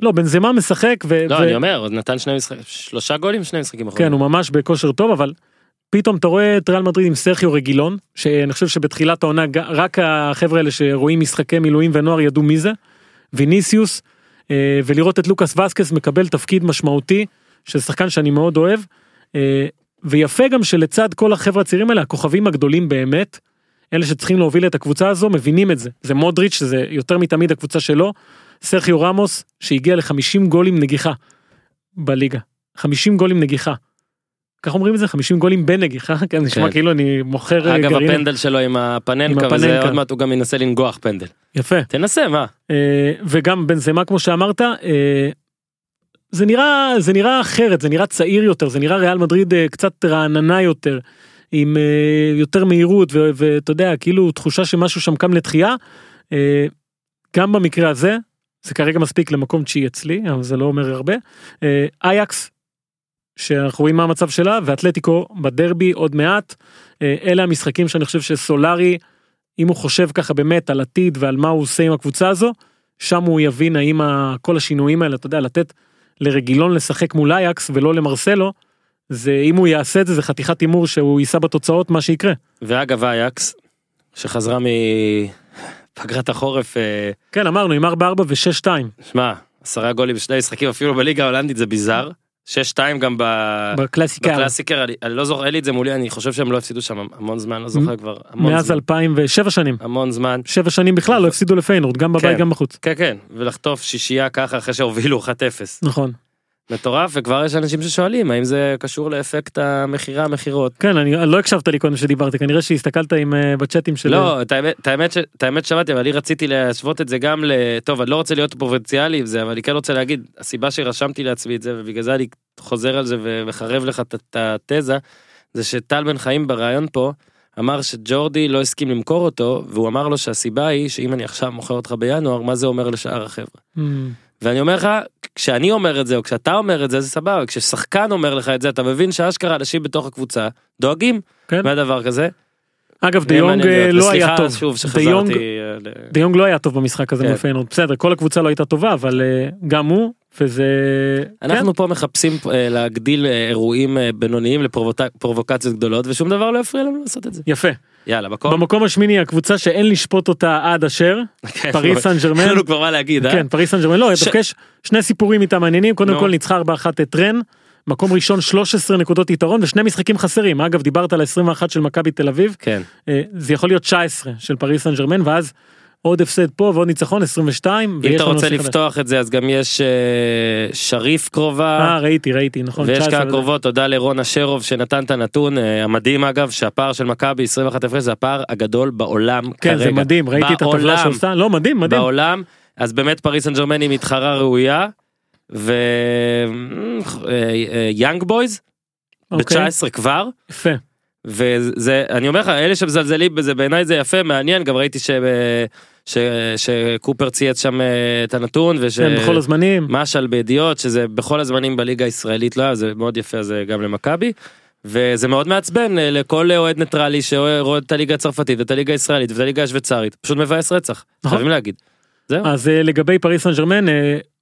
לא, בנזמה משחק ו... לא, ו... אני אומר, נתן שני משחק, שלושה גולים, שני משחקים אחרים. כן, הוא ממש בכושר טוב, אבל... פתאום אתה רואה את ריאל מדריד עם סרחיו רגילון, שאני חושב שבתחילת העונה, רק החבר'ה האלה שרואים משחקי מילואים ונוער ידעו מי זה, ויניסיוס, ולראות את לוקאס וסקס מקבל תפקיד משמעותי, של שחקן שאני מאוד אוהב, ויפה גם שלצד כל החבר'ה הצעירים האלה, הכוכבים הגדולים באמת, אלה שצריכים להוביל את הקבוצה הזו, מבינים את זה. זה מודריץ' שזה יותר מתמיד הקבוצה שלו, סרחיו רמוס, שהגיע ל-חמישים גולים נגיחה בליגה. חמישים גולים נגיחה. כך אומרים את זה, חמישים גולים בנגיחה, כן, נשמע כאילו אני מוכר גרעין. אגב, הפנדל שלו עם הפננקה, וזה עוד מעט הוא גם ינסה לנגוח פנדל. יפה. תנסה, מה? וגם בנזמה, כמו שאמרת, זה נראה אחרת, זה נראה צעיר יותר, זה נראה ריאל מדריד קצת רעננה יותר, עם יותר מהירות, ואתה יודע, כאילו תחושה שמשהו שם קם לתחייה, גם במקרה הזה, זה כרגע מספיק למקום שהיא אצלי, אבל זה לא אומר הרבה, אייקס, שאנחנו רואים מה המצב שלה, ואתלטיקו בדרבי עוד מעט, אלה המשחקים שאני חושב שסולארי, אם הוא חושב ככה באמת על עתיד, ועל מה הוא עושה עם הקבוצה הזו, שם הוא יבין האם כל השינויים האלה, אתה יודע, לתת לרגילון לשחק מול אייקס, ולא למרסלו, זה, אם הוא יעשה את זה, זה חתיכת אימור, שהוא יישא בתוצאות מה שיקרה. ואגב אייקס, שחזרה מפגרת החורף, כן, אמרנו, עם ארבע ארבע ו-שש שתיים. שמה, עשרה גולים בשני משחקים, אפילו בליגה ההולנדית, זה ביזר. שש שתיים גם בקלאסיקר, בקלאסיקר, אני לא זוכר, אין לי את זה מולי, אני חושב שהם לא הפסידו שם המון זמן, לא זוכר כבר, מאז אלפיים ושבע שנים, המון זמן, שבע שנים בכלל, לא הפסידו לפיינורד, גם בבית, גם בחוץ. כן, כן, ולחטוף שישייה ככה, אחרי שהובילו אחת אפס. נכון. מטורף, וכבר יש אנשים ששואלים, האם זה קשור לאפקט המחירה, המחירות. כן, אני לא הקשבת לי קודם שדיברתי, כנראה שהסתכלת עם בצ'אטים של... לא, את האמת שמעתי, אבל אני רציתי להשוות את זה גם לטוב, אני לא רוצה להיות פרובינציאלי עם זה, אבל אני כן רוצה להגיד, הסיבה שרשמתי לעצמי את זה, ובגלל זה אני חוזר על זה ומחרב לך את התזה, זה שטל בן חיים ברעיון פה, אמר שג'ורדי לא הסכים למכור אותו, והוא אמר לו שהסיבה היא, שאם אני עכשיו מוכר אותך בינואר, מה זה אומר לשאר החבר'ה? ואני אומר לך, כשאני אומר את זה, או כשאתה אומר את זה, זה סבבה, כששחקן אומר לך את זה, אתה מבין שהאשכרה אנשים בתוך הקבוצה דואגים מהדבר כזה. אגב, דיונג לא היה טוב. סליחה, שוב, שחזרתי... דיונג לא היה טוב במשחק הזה בפיינורד. בסדר, כל הקבוצה לא הייתה טובה, אבל גם הוא, וזה... אנחנו פה מחפשים להגדיל אירועים בינוניים לפרובוקציות גדולות, ושום דבר לא יפריע לנו לעשות את זה. יפה. יאללה, מקום. במקום השמיני, הקבוצה שאין לשפוט אותה עד אשר, פריס סן ז'רמן. אין לו כבר מה להגיד, אה? כן, פריס סן ז'רמן, לא, דווקא שני סיפורים איתם מעניינים, קודם כל ניצחה ארבע אחת את רן, מקום ראשון שלוש עשרה נקודות יתרון, ושני משחקים חסרים, אגב דיברת על עשרים ואחת של מכבי תל אביב, כן. זה יכול להיות תשע עשרה של פריס סן ז'רמן, ואז עוד הפסד פה ועוד ניצחון עשרים ושתיים. אם אתה רוצה לפתוח את זה, אז גם יש שריף קרובה. אה, ראיתי, ראיתי, נכון. ויש כאן קרובות, תודה לרון אשרוב שנתן את הנתון, המדהים אגב, שהפער של מכבי עשרים ואחת הפרש, זה הפער הגדול בעולם כרגע. כן, זה מדהים, ראיתי את הטבלה שעושה, לא, מדהים, מדהים. בעולם, אז באמת פריס סן ז'רמן היא מתחרה ראויה, ויאנג בויז, ב-תשע עשרה כבר. יפה. וזה, אני אומר לך, אלה שמזלזלים בזה, בעיניי זה יפה, מעניין, גם ראיתי ש... ש... שקופר צייץ שם את הנתון, וש... בכל הזמנים. משל בידיעות, שזה בכל הזמנים בליגה הישראלית, לא, זה מאוד יפה, זה גם למכבי, וזה מאוד מעצבן לכל אוהד ניטרלי, שרואה את הליגה הצרפתית, ואת הליגה הישראלית, ואת הליגה השוויצרית, פשוט מבאס רצח, חייבים להגיד. זהו. אז לגבי פריס סן ז'רמן,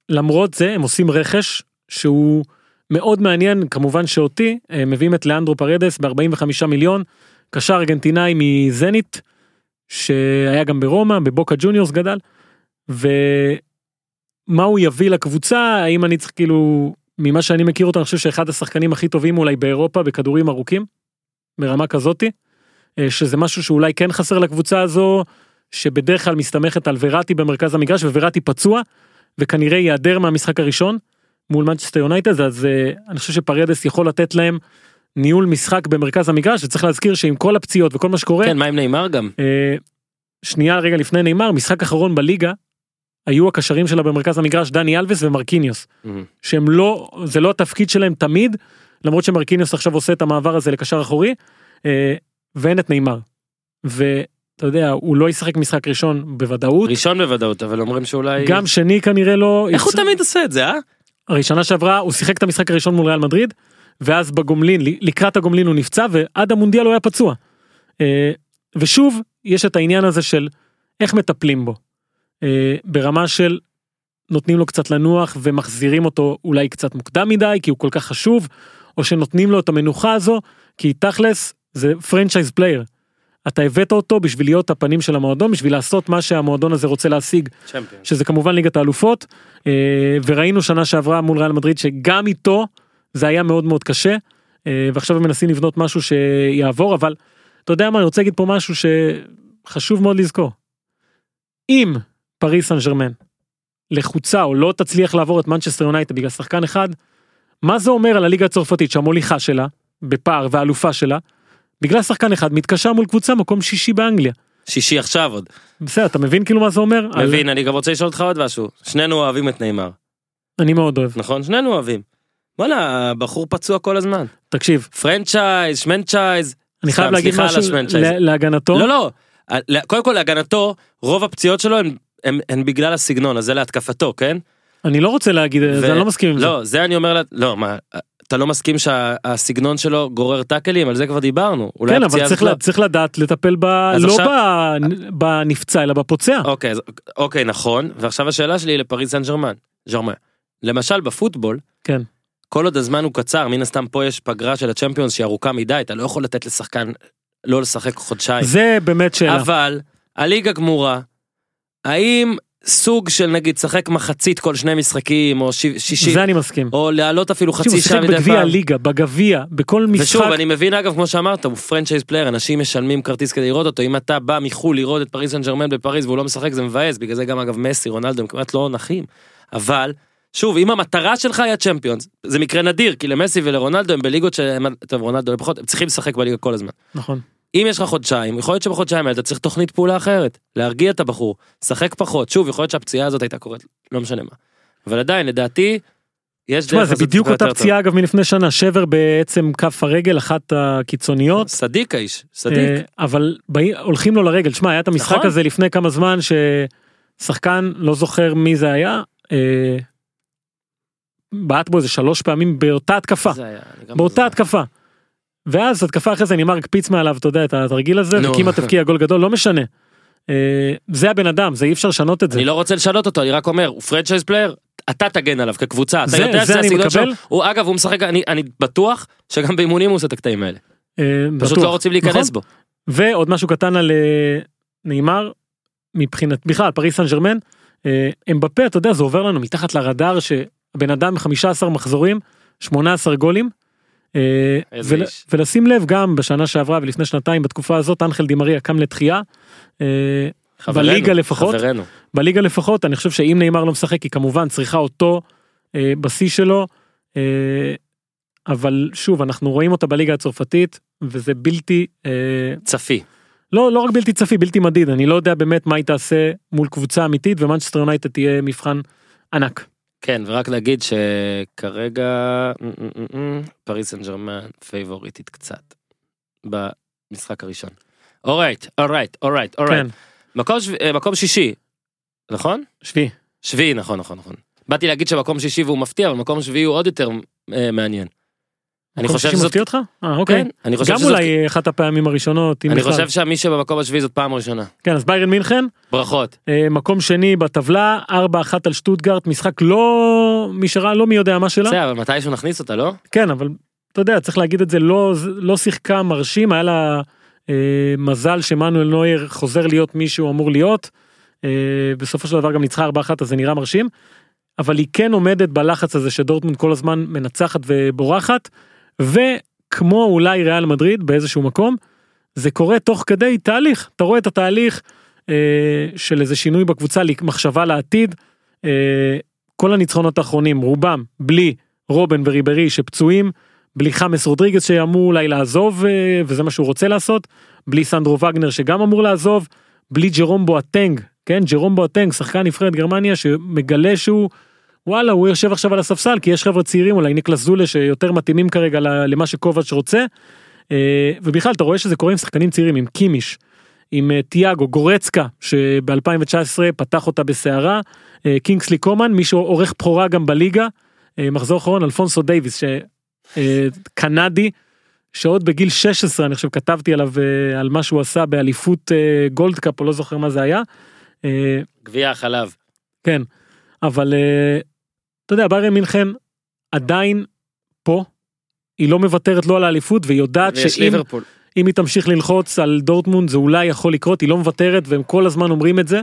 למרות זה, הם עושים רכש, שהוא... מאוד מעניין, כמובן שאותי, מביאים את לאנדרו פרדס ב-ארבעים וחמישה מיליון, קשר ארגנטינאי מזנית, שהיה גם ברומא, בבוקה ג'וניורס גדל, ומה הוא יביא לקבוצה, האם אני צריך כאילו, ממה שאני מכיר אותו, אני חושב שאחד השחקנים הכי טובים אולי באירופה, בכדורים ארוכים, ברמה כזאתי, שזה משהו שאולי כן חסר לקבוצה הזו, שבדרך כלל מסתמכת על וראטי במרכז המגרש, ווראטי פצוע, וכנראה ייעדר מהמשחק הראשון, מול מנצ'סטר יונייטד, אז אני חושב שפרדס יכול לתת להם ניהול משחק במרכז המגרש, וצריך להזכיר שעם כל הפציעות וכל מה שקורה... כן, מה עם נאמר גם? שנייה רגע לפני נאמר, משחק אחרון בליגה, היו הקשרים שלה במרכז המגרש, דני אלבס ומרקיניוס, שהם לא, זה לא התפקיד שלהם תמיד, למרות שמרקיניוס עכשיו עושה את המעבר הזה לקשר אחורי, ואין את נאמר. ואתה יודע, הוא לא ישחק משחק ראשון בוודאות. ראשון בוודאות, אבל אומרים שאולי... גם שני כנראה לא... איך הוא תמיד עושה את זה, אה? הראשונה שעברה, הוא שיחק את המשחק הראשון מול ריאל מדריד, ואז בגומלין, לקראת הגומלין הוא נפצע, ועד המונדיאל הוא היה פצוע. ושוב, יש את העניין הזה של איך מטפלים בו. ברמה של נותנים לו קצת לנוח, ומחזירים אותו אולי קצת מוקדם מדי, כי הוא כל כך חשוב, או שנותנים לו את המנוחה הזו, כי תכלס, זה פרנצ'ייז פלייר. אתה הבאת אותו בשביל להיות הפנים של המועדון, בשביל לעשות מה שהמועדון הזה רוצה להשיג, צ'מפיון. שזה כמובן ליגת האלופות, וראינו שנה שעברה מול ריאל מדריד, שגם איתו זה היה מאוד מאוד קשה, ועכשיו הם מנסים לבנות משהו שיעבור, אבל אתה יודע מה, אני רוצה להגיד פה משהו שחשוב מאוד לזכור. אם פריס סן ז'רמן לחוצה או לא תצליח לעבור את מנצ'סטר יונייטד בגלל שחקן אחד, מה זה אומר על הליגה הצרפתית שהמוליכה שלה, בפער והאלופה שלה, בגלל שחקן אחד, מתקשה מול קבוצה, מקום שישי באנגליה. שישי עכשיו עוד. בסדר, אתה מבין כאילו מה זה אומר? מבין, אני גם רוצה לשאול אותך עוד משהו. שנינו אוהבים את נאמר. אני מאוד אוהב. נכון, שנינו אוהבים. וואלה, בחור פצוע כל הזמן. תקשיב. פרנצ'ייז, שמנצ'ייז. אני חייב להגיד משהו להגנתו. לא, לא. קודם כל להגנתו, רוב הפציעות שלו הן בגלל הסגנון, אז זה להתקפתו, כן? אני לא רוצה להגיד, אני לא מסכים עם זה. לא, זה אני אומר, לא, מה... אתה לא מסכים שהסגנון שלו גורר טאקלים, על זה כבר דיברנו. כן, אבל צריך לדעת לטפל לא בנפצע, אלא בפוצע. אוקיי, נכון. ועכשיו השאלה שלי היא לפריס סן ז'רמן. ז'רמן. למשל בפוטבול, כל עוד הזמן הוא קצר, מן הסתם פה יש פגרה של הצ'מפיונס שהיא ארוכה מדי, אתה לא יכול לתת לשחקן לא לשחק חודשיים. זה באמת שאלה. אבל, הליגה גמורה, האם... סוג של נגיד שחק מחצית כל שני משחקים או שישים, זה אני מסכים, או לעלות אפילו חצי שעה מדי פעם בגביע הליגה, בגביע, בכל משחק. ושוב, אני מבין אגב כמו שאמרת, הוא פרנצ'ייז פלייר, אנשים משלמים כרטיס כדי לראות אותו. אם אתה בא מחול לראות את פריס סן ז'רמן בפריז והוא לא משחק, זה מבאס. בגלל זה גם אגב מסי, רונלדו, הם כמעט לא נחים. אבל שוב, אם המטרה שלך היא הצ'מפיונס, זה מקרה נדיר, כי למסי ולרונלדו הם בליגות שהם, טוב, רונלדו לפחות, הם צריכים לשחק בליגה כל הזמן. נכון. אם יש לך חודשיים, יכול להיות שבחודשיים אתה צריך תוכנית פעולה אחרת, להרגיע את הבחור, שחק פחות, שוב, יכול להיות שהפציעה הזאת הייתה קורית, לא משנה מה. אבל עדיין, לדעתי, יש דרך... זה בדיוק אותה פציעה, אגב, מלפני שנה, שבר בעצם כף הרגל, אחת הקיצוניות. סדיק האיש, סדיק. אבל הולכים לו לרגל, שמה, היה את המשחק הזה לפני כמה זמן, ששחקן לא זוכר מי זה היה, בעט בו איזה שלוש פעמים באותה התקפה, באותה התקפה. ואז התקפה אחרי זה נאמר הקפיץ מעליו, אתה יודע, את התרגיל הזה, וכמעט תפקיע גול גדול, לא משנה. זה הבן אדם, זה אי אפשר לשנות את זה. אני לא רוצה לשנות אותו, אני רק אומר, הוא פרנצ'ייז פלייר, אתה תגן עליו כקבוצה, אתה יודע שזה הסגנון שלו. אגב, הוא משחק, אני בטוח שגם באימונים הוא עושה את הקטעים האלה. פשוט לא רוצים להיכנס בו. ועוד משהו קטן על נאמר, מבחינת, בכלל, פריס סן ז'רמן, אמבפה, אתה יודע, זה עובר לנו מתחת לרדאר, שהבן אדם חמישה עשר מחזורים שמונה עשר גולים, ול, ולשים לב גם בשנה שעברה ולפני שנתיים בתקופה הזאת אנחל דימריה קם לתחייה, חברנו, בליגה לפחות, חברנו. בליגה לפחות, אני חושב שאם נאמר לא משחק, היא כמובן צריכה אותו אה, בשיא שלו, אה, אבל שוב, אנחנו רואים אותה בליגה הצרפתית, וזה בלתי... אה, צפי. לא, לא רק בלתי צפי, בלתי מדיד, אני לא יודע באמת מה היא תעשה מול קבוצה אמיתית, ומנצ'סטר יונייטד תהיה מבחן ענק. כן, ורק להגיד שכרגע, פריז סן ז'רמן פייבוריטית קצת, במשחק הראשון. אורייט, אורייט, אורייט, אורייט. מקום, שו... מקום שישי, נכון? שביעי. שביעי, נכון, נכון, נכון. באתי להגיד שמקום שישי והוא מפתיע, אבל מקום שביעי הוא עוד יותר אה, מעניין. אני חושב שזאת... מפתיע אותך? אה, אוקיי. כן, גם שזאת... אולי אחת הפעמים הראשונות. אני בכלל. חושב שהמי שבמקום השביעי זאת פעם ראשונה. כן, אז ביירן מינכן. ברכות. אה, מקום שני בטבלה, ארבע אחת על שטוטגרט, משחק לא... משרה לא מי יודע מה שלה. זה, אבל מתישהו נכניס אותה, לא? כן, אבל אתה יודע, צריך להגיד את זה, לא, לא שיחקה מרשים, היה לה... מזל שמנואל נויר חוזר להיות מישהו אמור להיות, בסופו של דבר גם ניצחה ארבע אחת, אז זה נראה מרשים, אבל היא כן עומדת בלחץ הזה שדורטמונד כל הזמן מנצחת ובורחת, וכמו אולי ריאל מדריד באיזשהו מקום, זה קורה תוך כדי תהליך, אתה רואה את התהליך של איזה שינוי בקבוצה, מחשבה לעתיד, כל הניצחונות האחרונים, רובם, בלי רובן וריברי שפצועים, בלי חמאס רודריגס שאמור אולי לעזוב, וזה מה שהוא רוצה לעשות, בלי סנדרו וגנר שגם אמור לעזוב, בלי ג'רום בואטנג, כן, ג'רום בואטנג, שחקן נבחרת גרמניה, שמגלה שהוא, וואלה, הוא יושב עכשיו על הספסל, כי יש חבר'ה צעירים, אולי ניקלס זולה, שיותר מתאימים כרגע למה שקובץ' רוצה, ובכלל, אתה רואה שזה קורה עם שחקנים צעירים, עם קימיש, עם טיאגו, גורצקה, שב-אלפיים ותשע עשרה פתח אותה בסערה, קינגסלי קומן, מישהו עורך בחורה גם בליגה, מחזור אחרון, אלפונסו דייביס, ש... קנדי, שעוד בגיל שש עשרה, אני חושב, כתבתי עליו, על מה שהוא עשה באליפות גולדקאפ, או לא זוכר מה זה היה. גביע החלב. כן, אבל, אתה יודע, ביירן מינכן עדיין פה, היא לא מוותרת לא על האליפות, והיא יודעת שאם היא תמשיך ללחוץ על דורטמונד, זה אולי יכול לקרות, היא לא מוותרת, והם כל הזמן אומרים את זה.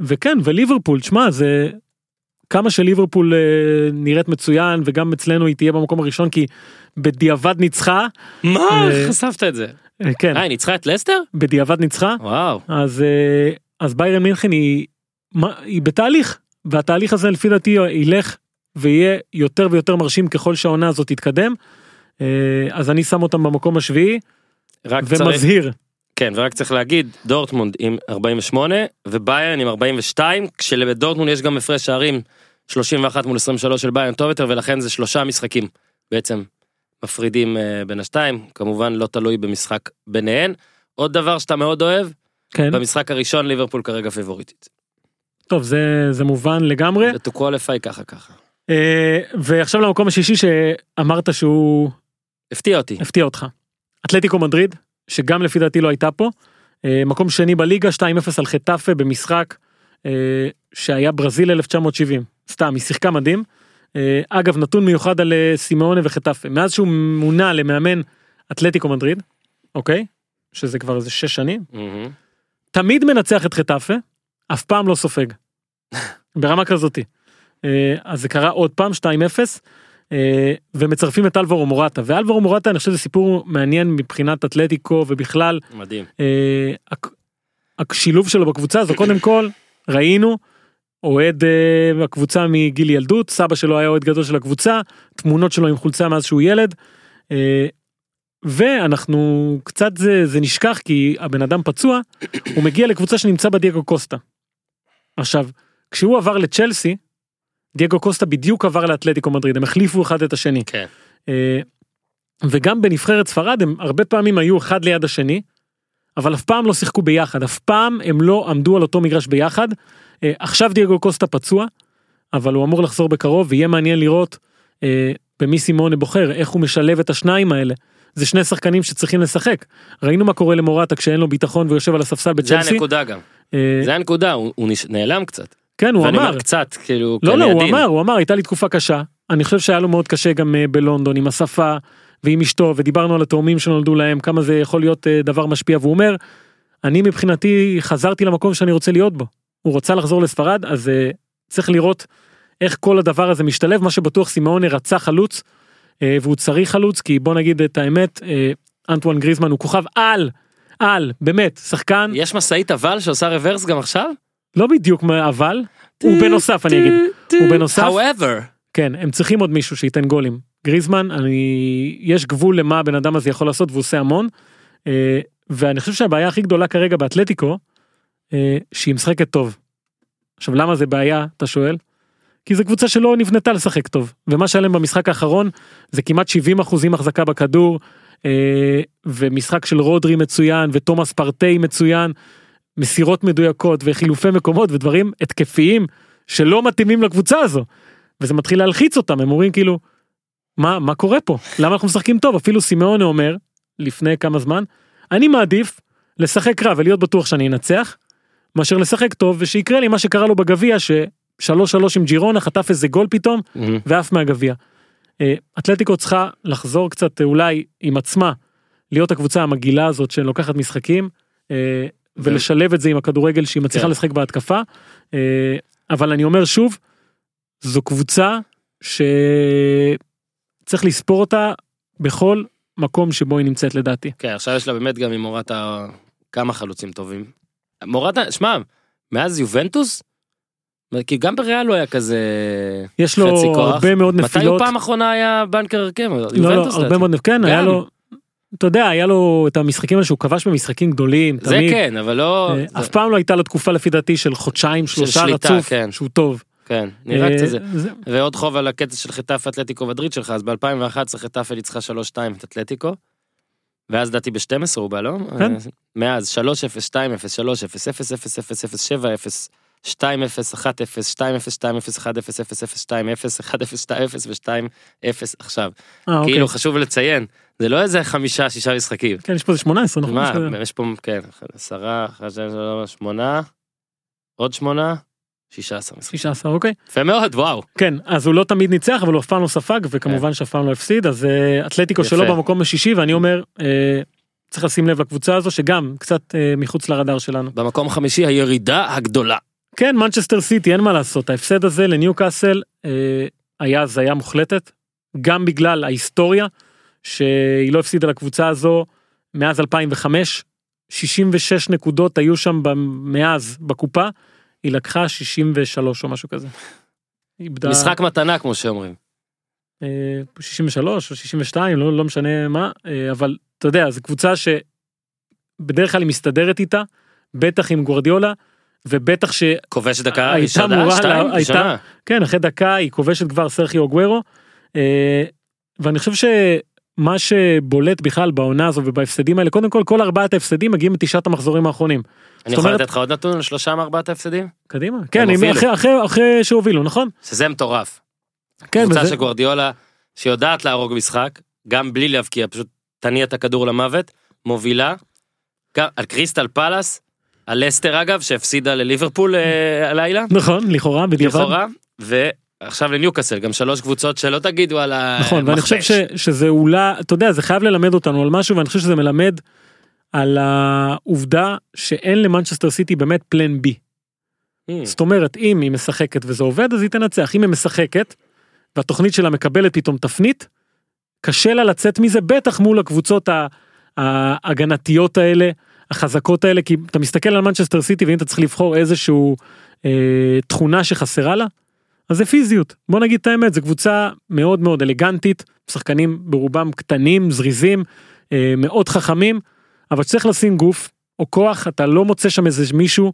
וכן, וליברפול, שמה, זה... כמה שליברפול נראית מצוין, וגם אצלנו היא תהיה במקום הראשון, כי בדיעבד ניצחה. מה? חשפת את זה. כן. היי, ניצחה את לסטר? בדיעבד ניצחה. וואו. אז ביירן מינכן היא בתהליך, והתהליך הזה לפי דעתי ילך, ויהיה יותר ויותר מרשים ככל שהעונה הזאת תתקדם, אז אני שם אותם במקום השביעי, ומזהיר. כן, ורק צריך להגיד, דורטמונד עם ארבעים ושמונה, וביירן עם ארבעים ושתיים, כשלדורטמונד יש גם מפרש שערים שלושים ואחת מול עשרים ושלוש של ביירן טוב יותר, ולכן זה שלושה משחקים בעצם מפרידים בין השתיים, כמובן לא תלוי במשחק ביניהן. עוד דבר שאתה מאוד אוהב, כן. במשחק הראשון ליברפול כרגע פייבוריטית. טוב, זה, זה מובן לגמרי. ותוקואלפיי ככה ככה. אה, ועכשיו למקום השישי שאמרת שהוא... הפתיע אותי. הפתיע אותך. אתלטיקו מדריד. שגם לפי דעתי לא הייתה פה, מקום שני בליגה, שתיים אפס על חטאפה במשחק שהיה ברזיל אלף תשע מאות שבעים, סתם, היא שיחקה מדהים, אגב נתון מיוחד על סימאונה וחטאפה, מאז שהוא מונה למאמן אתלטיקו מדריד, אוקיי, שזה כבר איזה שש שנים, mm-hmm. תמיד מנצח את חטאפה, אף פעם לא סופג, ברמה כזאתי, אז זה קרה עוד פעם, שתיים אפס, ומצרפים את אלברו מורטה, ואלברו מורטה אני חושב זה סיפור מעניין מבחינת אתלטיקו ובכלל מדהים. השילוב שלו בקבוצה הזו, קודם כל ראינו אוהד הקבוצה מגיל ילדות, סבא שלו היה אוהד גדול של הקבוצה, תמונות שלו עם חולצה מאז שהוא ילד, ואנחנו קצת זה, זה נשכח כי הבן אדם פצוע, הוא מגיע לקבוצה שנמצא בדייגו קוסטה. עכשיו, כשהוא עבר לצ'לסי דייגו קוסטה בדיוק עבר לאתלטיקו מדריד, הם החליפו אחד את השני. כן. וגם בנבחרת ספרד, הם הרבה פעמים היו אחד ליד השני, אבל אף פעם לא שיחקו ביחד, אף פעם הם לא עמדו על אותו מגרש ביחד. עכשיו דייגו קוסטה פצוע, אבל הוא אמור לחזור בקרוב, ויהיה מעניין לראות במי סימאונה בוחר, איך הוא משלב את השניים האלה. זה שני שחקנים שצריכים לשחק. ראינו מה קורה למורטה כשאין לו ביטחון, והוא יושב על הספסל בצ'לסי. זה הנקודה גם. זה הנקודה, הוא נעלם קצת. כן, הוא אמר, קצת, כאילו, לא, לא, הוא אמר, הוא אמר, הייתה לי תקופה קשה, אני חושב שהיה לו מאוד קשה גם בלונדון, עם השפה, ועם אשתו, ודיברנו על התאומים שנולדו להם, כמה זה יכול להיות דבר משפיע, והוא אומר, אני מבחינתי חזרתי למקום שאני רוצה להיות בו, הוא רוצה לחזור לספרד, אז צריך לראות איך כל הדבר הזה משתלב, מה שבטוח סימאוני רצה חלוץ, והוא צריך חלוץ, כי בוא נגיד את האמת, אנטואן גריזמן הוא כוכב על, על, באמת, שחקן. יש מסעית אבל שעושה ריברס גם עכשיו? לא בדיוק אבל, הוא בנוסף אני אגיד, הוא בנוסף. However. כן, הם צריכים עוד מישהו שייתן גולים. גריזמן, אני, יש גבול למה הבן אדם הזה יכול לעשות, והוא עושה המון, ואני חושב שהבעיה הכי גדולה כרגע באתלטיקו, שהיא משחקת טוב. עכשיו, למה זה בעיה, אתה שואל? כי זו קבוצה שלא נבנתה לשחק טוב, ומה שהיה להם במשחק האחרון, זה כמעט שבעים אחוז החזקה בכדור, ומשחק של רודרי מצוין, ותומאס פרטי מצוין, מסירות מדויקות, וחילופי מקומות, ודברים התקפיים, שלא מתאימים לקבוצה הזו, וזה מתחיל להלחיץ אותם, הם אומרים כאילו, מה, מה קורה פה? למה אנחנו משחקים טוב? אפילו סימאוני אומר, לפני כמה זמן, אני מעדיף לשחק רע ולהיות בטוח שאני אנצח, מאשר לשחק טוב, ושיקרה לי מה שקרה לו בגביה, ששלוש שלוש עם ג'ירונה, חטף איזה גול פתאום, mm-hmm. ואף מהגביה. אתלטיקו צריכה לחזור קצת, אולי עם עצמה, להיות הקבוצה המגילה הזאת, שלוקחת משחקים, ולשלב את זה עם הכדורגל, שהיא מצליחה yeah. לשחק בהתקפה, אבל אני אומר שוב, זו קבוצה שצריך לספור אותה בכל מקום שבו היא נמצאת לדעתי. כן, עכשיו יש לה באמת גם עם מורטה כמה חלוצים טובים. מורטה, שמע, מאז יובנטוס, כי גם בריאל לא היה כזה יש לו הרבה מאוד נפילות. מתי הוא פעם האחרונה היה בנקר הרכב? לא, לא, הרבה מאוד נפילות. כן, היה לו, אתה יודע, היה לו את המשחקים האלה שהוא כבש במשחקים גדולים. זה כן, אבל לא אף פעם לא הייתה לו תקופה לפי דעתי של חודשיים, שלושה רצוף, שהוא טוב. כן, נראה קצת זה. ועוד חוב על הקטע של חטף אתלטיקו מדריד שלך, אז ב-אלפיים ואחת עשרה חטף וניצחה שלוש שתיים את אתלטיקו, ואז דעתי ב-שתים עשרה הוא בא, לא? כן. מאז שלוש אפס שתיים אפס שלוש אפס אפס אפס אפס אפס אפס אפס אפס אפס אפס אפס אפס אפס אפס אפס אפס אפס אפס אפס אפס אפס אפס אפס אפס עכשיו. כאילו חשוב לציין, זה לא איזה חמישה, שישה משחקים. כן, יש פה זה שמונה עשרה, נכון? מה, יש פה, כן, עשרה, שמונה, עוד שמונה, שישה עשר, אוקיי. יפה מאוד, וואו. כן, אז הוא לא תמיד ניצח, אבל הוא אף פעם לא ספג, וכמובן שאף פעם לא הפסיד, אז אתלטיקו שלו במקום השישי, ואני אומר, צריך לשים לב לקבוצה הזו, שגם קצת מחוץ לרדאר שלנו. במקום החמישי, הירידה הגדולה. כן, מנצ'סטר סיטי, אין מה לעשות. ההפסד הזה לניו קאסל, היה זיה מוחלטת, גם בגלל ההיסטוריה, שהיא לא הפסידה לקבוצה הזו, מאז אלפיים וחמש, שישים ושש נקודות היו שם מאז בקופה, היא לקחה שישים ושלוש או משהו כזה. משחק מתנה, כמו שאומרים. שישים ושלוש או שישים ושתיים, לא משנה מה, אבל אתה יודע, זו קבוצה שבדרך כלל היא מסתדרת איתה, בטח עם גוארדיולה, ובטח ש כובשת דקה, היא שנה, שתיים, היא שנה. כן, אחרי דקה היא כובשת כבר סרחיו אגוארו, ואני חושב שמה שבולט בכלל בעונה הזו ובהפסדים האלה, קודם כל, כל ארבעת ההפסדים מגיעים מתשעת המחזורים האחרונים. אני יכול לתת לך עוד נתון, שלושה מארבעת ההפסדים? קדימה, כן, אחרי שהובילו, נכון? שזה מטורף. קבוצה שגוארדיולה, שיודעת להרוג משחק, גם בלי להבקיע, פשוט תניע את הכדור למוות, מובילה, על קריסטל פלאס, על לסטר אגב, שהפסידה לליברפול הלילה. נכון, לכאורה, בדיעבד. לכאורה, ועכשיו לניוקאסל, גם שלוש קבוצות שלא תגידו על המחבש. נכון, ואני חושב שזה אולי, אתה יודע, זה חייב ללמד אותנו על משהו, ואני חושב שזה מלמד על העובדה שאין למנצ'סטר סיטי באמת פלן בי. Mm. זאת אומרת, אם היא משחקת וזה עובד, אז היא תנצח. אם היא משחקת, והתוכנית שלה מקבלת פתאום תפנית, קשה לה לצאת מזה, בטח מול הקבוצות ההגנתיות האלה, החזקות האלה, כי אתה מסתכל על מנצ'סטר סיטי, ואם אתה צריך לבחור איזשהו אה, תכונה שחסרה לה, אז זה פיזיות. בוא נגיד את האמת, זו קבוצה מאוד מאוד אלגנטית, שחקנים ברובם קטנים, זריזים, אה, מאוד חכמים, אבל צריך לשים גוף, או כוח, אתה לא מוצא שם איזה מישהו,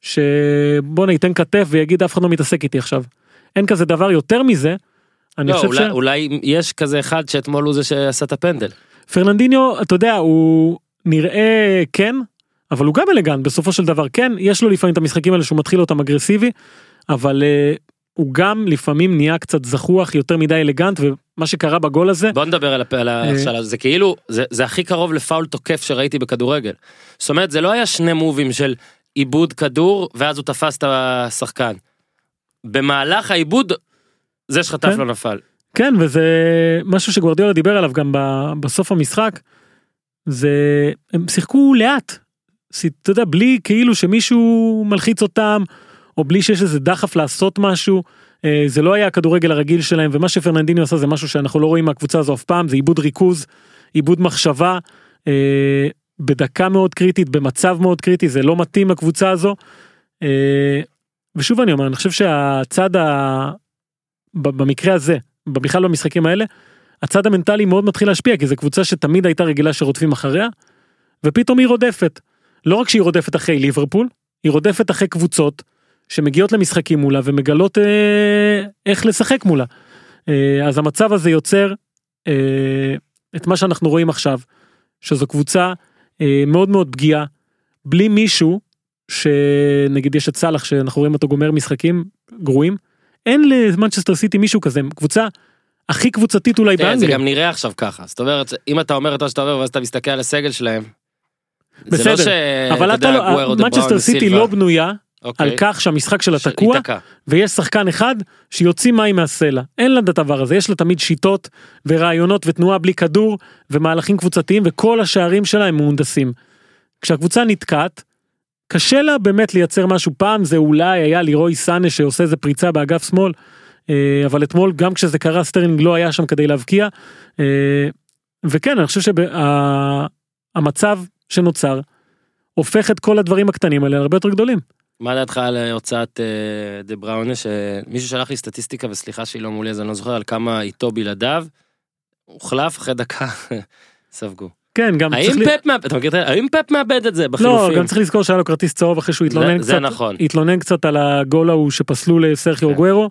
שבוא ניתן כתף ויגיד, אף אחד לא מתעסק איתי עכשיו. אין כזה דבר יותר מזה, אני לא, חושב אולי, ש אולי יש כזה אחד שאתמול הוא זה שעשה את הפנדל. פרננדיניו, אתה יודע, הוא נראה כן, אבל הוא גם אלגן, בסופו של דבר כן, יש לו לפעמים את המשחקים האלה, שהוא מתחיל אותם אגרסיבי, אבל Uh, הוא גם לפעמים נהיה קצת זכוח, יותר מדי אלגנט, ומה שקרה בגול הזה בוא נדבר על ההכשלה, זה כאילו, זה הכי קרוב לפאול תוקף שראיתי בכדורגל. זאת אומרת, זה לא היה שני מובים של עיבוד כדור, ואז הוא תפס את השחקן. במהלך העיבוד, זה שחטף לא נפל. כן, וזה משהו שגוארדיולה דיבר עליו גם בסוף המשחק, זה הם שיחקו לאט. אתה יודע, בלי כאילו שמישהו מלחיץ אותם, או בלי שיש איזה דחף לעשות משהו, זה לא היה הכדורגל הרגיל שלהם, ומה שפרננדיניו עשה זה משהו שאנחנו לא רואים מהקבוצה הזו אף פעם, זה עיבוד ריכוז, עיבוד מחשבה, בדקה מאוד קריטית, במצב מאוד קריטי, זה לא מתאים הקבוצה הזו, ושוב אני אומר, אני חושב שהצד, ה... במקרה הזה, בכלל לא המשחקים האלה, הצד המנטלי מאוד מתחיל להשפיע, כי זו קבוצה שתמיד הייתה רגילה שרודפים אחריה, ופתאום היא רודפת. לא רק שהיא רודפת אחרי ליברפול, היא רודפת אחרי קבוצות שמגיעות למשחקים מולה, ומגלות אה, איך לשחק מולה. אה, אז המצב הזה יוצר אה, את מה שאנחנו רואים עכשיו, שזו קבוצה אה, מאוד מאוד פגיעה, בלי מישהו, שנגיד יש את סלח, שאנחנו רואים אותו גומר משחקים גרועים, אין למנצ'סטר סיטי מישהו כזה, קבוצה הכי קבוצתית אולי באנגליה. זה גם נראה עכשיו ככה, זאת אומרת, אם אתה אומר את מה שאתה אומר, ואז אתה מסתכל על הסגל שלהם, זה לא שאתה יודע, גואר או דבראון, מנצ'סטר סיטי לא בנויה, על כך שהמשחק שלה תקוע, ויש שחקן אחד שיוציא מים מהסלע, אין לה דבר הזה, יש לה תמיד שיטות, ורעיונות ותנועה בלי כדור, ומהלכים קבוצתיים, וכל השערים שלה הם מהונדסים. כשהקבוצה נתקעת, קשה לה באמת לייצר משהו, פעם זה אולי היה לירוי סאנה שעושה איזה פריצה באגף שמאל, אבל אתמול גם כשזה קרה סטרלינג לא היה שם כדי להבקיע, וכן אני חושב שהמצב שנוצר הופך את כל הדברים הקטנים האלה הרבה יותר גדולים. מה דעתך על הוצאת דה בראונה, שמישהו שלח לי סטטיסטיקה וסליחה שהיא לא מולי, אז אני לא זוכר על כמה איתו בלעדיו, הוחלף אחרי דקה ספגו. כן, גם צריך... האם פאפ מאבד את זה בחילופים? לא, גם צריך לזכור שהיה לו כרטיס צהוב אחרי שהוא התלונן קצת. זה נכון. התלונן קצת על הגול ההוא שפסלו לסרחיו גוארו,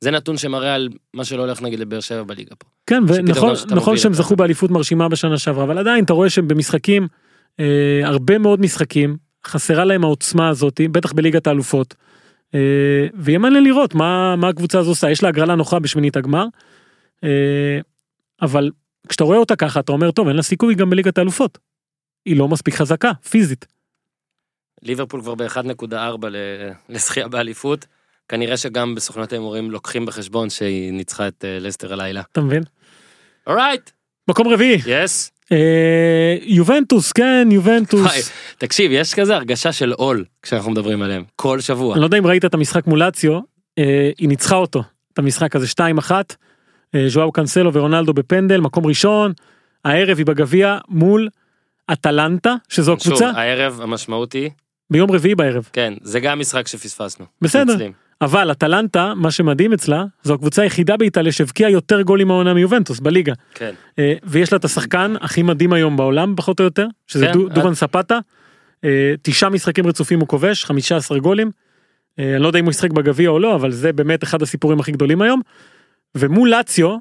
זה נתון שמראה על מה שלא הולך נגיד לבאר שבע בליגה פה. כן, ונכון שהם זכו באליפות מרשימה בשנה שעברה, אבל עדיין אתה רואה שהם במשחקים, הרבה מאוד משחקים, חסרה להם העוצמה הזאת, בטח בליגת האלופות, ויהיה מעניין לראות מה הקבוצה הזו עושה, יש לה הגרלה נוחה בשמינית הגמר, אבל כשאתה רואה אותה ככה, אתה אומר, טוב, אין לה סיכוי גם בליגת האלופות. היא לא מספיק חזקה, פיזית. ליברפול כבר ב-אחת נקודה ארבע לזכייה באליפות, כנראה שגם בסוכנות ההימורים לוקחים בחשבון שהיא ניצחה את לסטר הלילה. אתה מבין? אורייט. מקום רביעי. יס. יובנטוס, כן, יובנטוס. תקשיב, יש כזה הרגשה של עול, כשאנחנו מדברים עליהם, כל שבוע. אני לא יודע אם ראית את המשחק מול לאציו, היא ניצחה אותו, את המשחק הזה שתיים אחת, ז'ואאו קאנסלו ורונלדו בפנדל, מקום ראשון, הערב היא בגביע מול אטלנטה, שזו הקבוצה. שוב, הערב המשמעות היא... ביום רביעי בערב. כן, זה גם משחק שפספסנו. בסדר. אצלים. אבל אטלנטה, מה שמדהים אצלה, זו הקבוצה היחידה באיטליה שהבקיעה יותר גולים העונה מיובנטוס, בליגה. כן. ויש לה את השחקן הכי מדהים היום בעולם, פחות או יותר, שזה כן, דו, דובן ספטה. תשעה משחקים רצופים הוא כובש, חמישה עשר גולים. אני לא יודע אם הוא ישחק בגביע או לא, אבל זה באמת אחד הסיפורים הכי גדולים היום. ומול לאציו,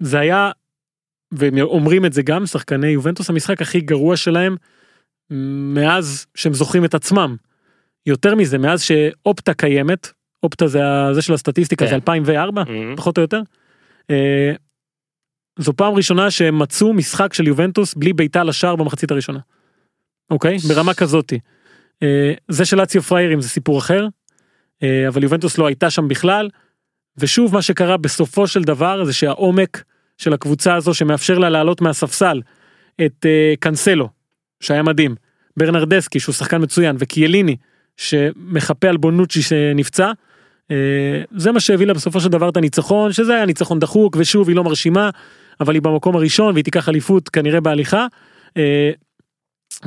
זה היה... והם אומרים את זה גם, שחקני יובנטוס, המשחק הכי גרוע שלהם, מאז שהם זוכרים את עצמם. יותר מזה, מאז שאופטה קיימת, אופטה זה, זה של הסטטיסטיקה, כן. זה אלפיים וארבע, mm-hmm. פחות או יותר, אה, זו פעם ראשונה שהם מצאו משחק של יובנטוס, בלי ביתה לשער במחצית הראשונה. אוקיי? ברמה כזאת. אה, זה של לאציו פריירים, זה סיפור אחר, אה, אבל יובנטוס לא הייתה שם בכלל, ושוב מה שקרה בסופו של דבר, זה שהעומק, של הקבוצה הזו שמאפשר לה לעלות מהספסל את uh, קנסלו שהיה מדהים, ברנרדסקי שהוא שחקן מצוין וקיאליני שמחפה על בונוצ'י שנפצע, uh, זה מה שהביא לה בסופו של דבר את הניצחון, שזה היה ניצחון דחוק ושוב היא לא מרשימה, אבל היא במקום הראשון והיא תיקח אליפות כנראה בהליכה, uh,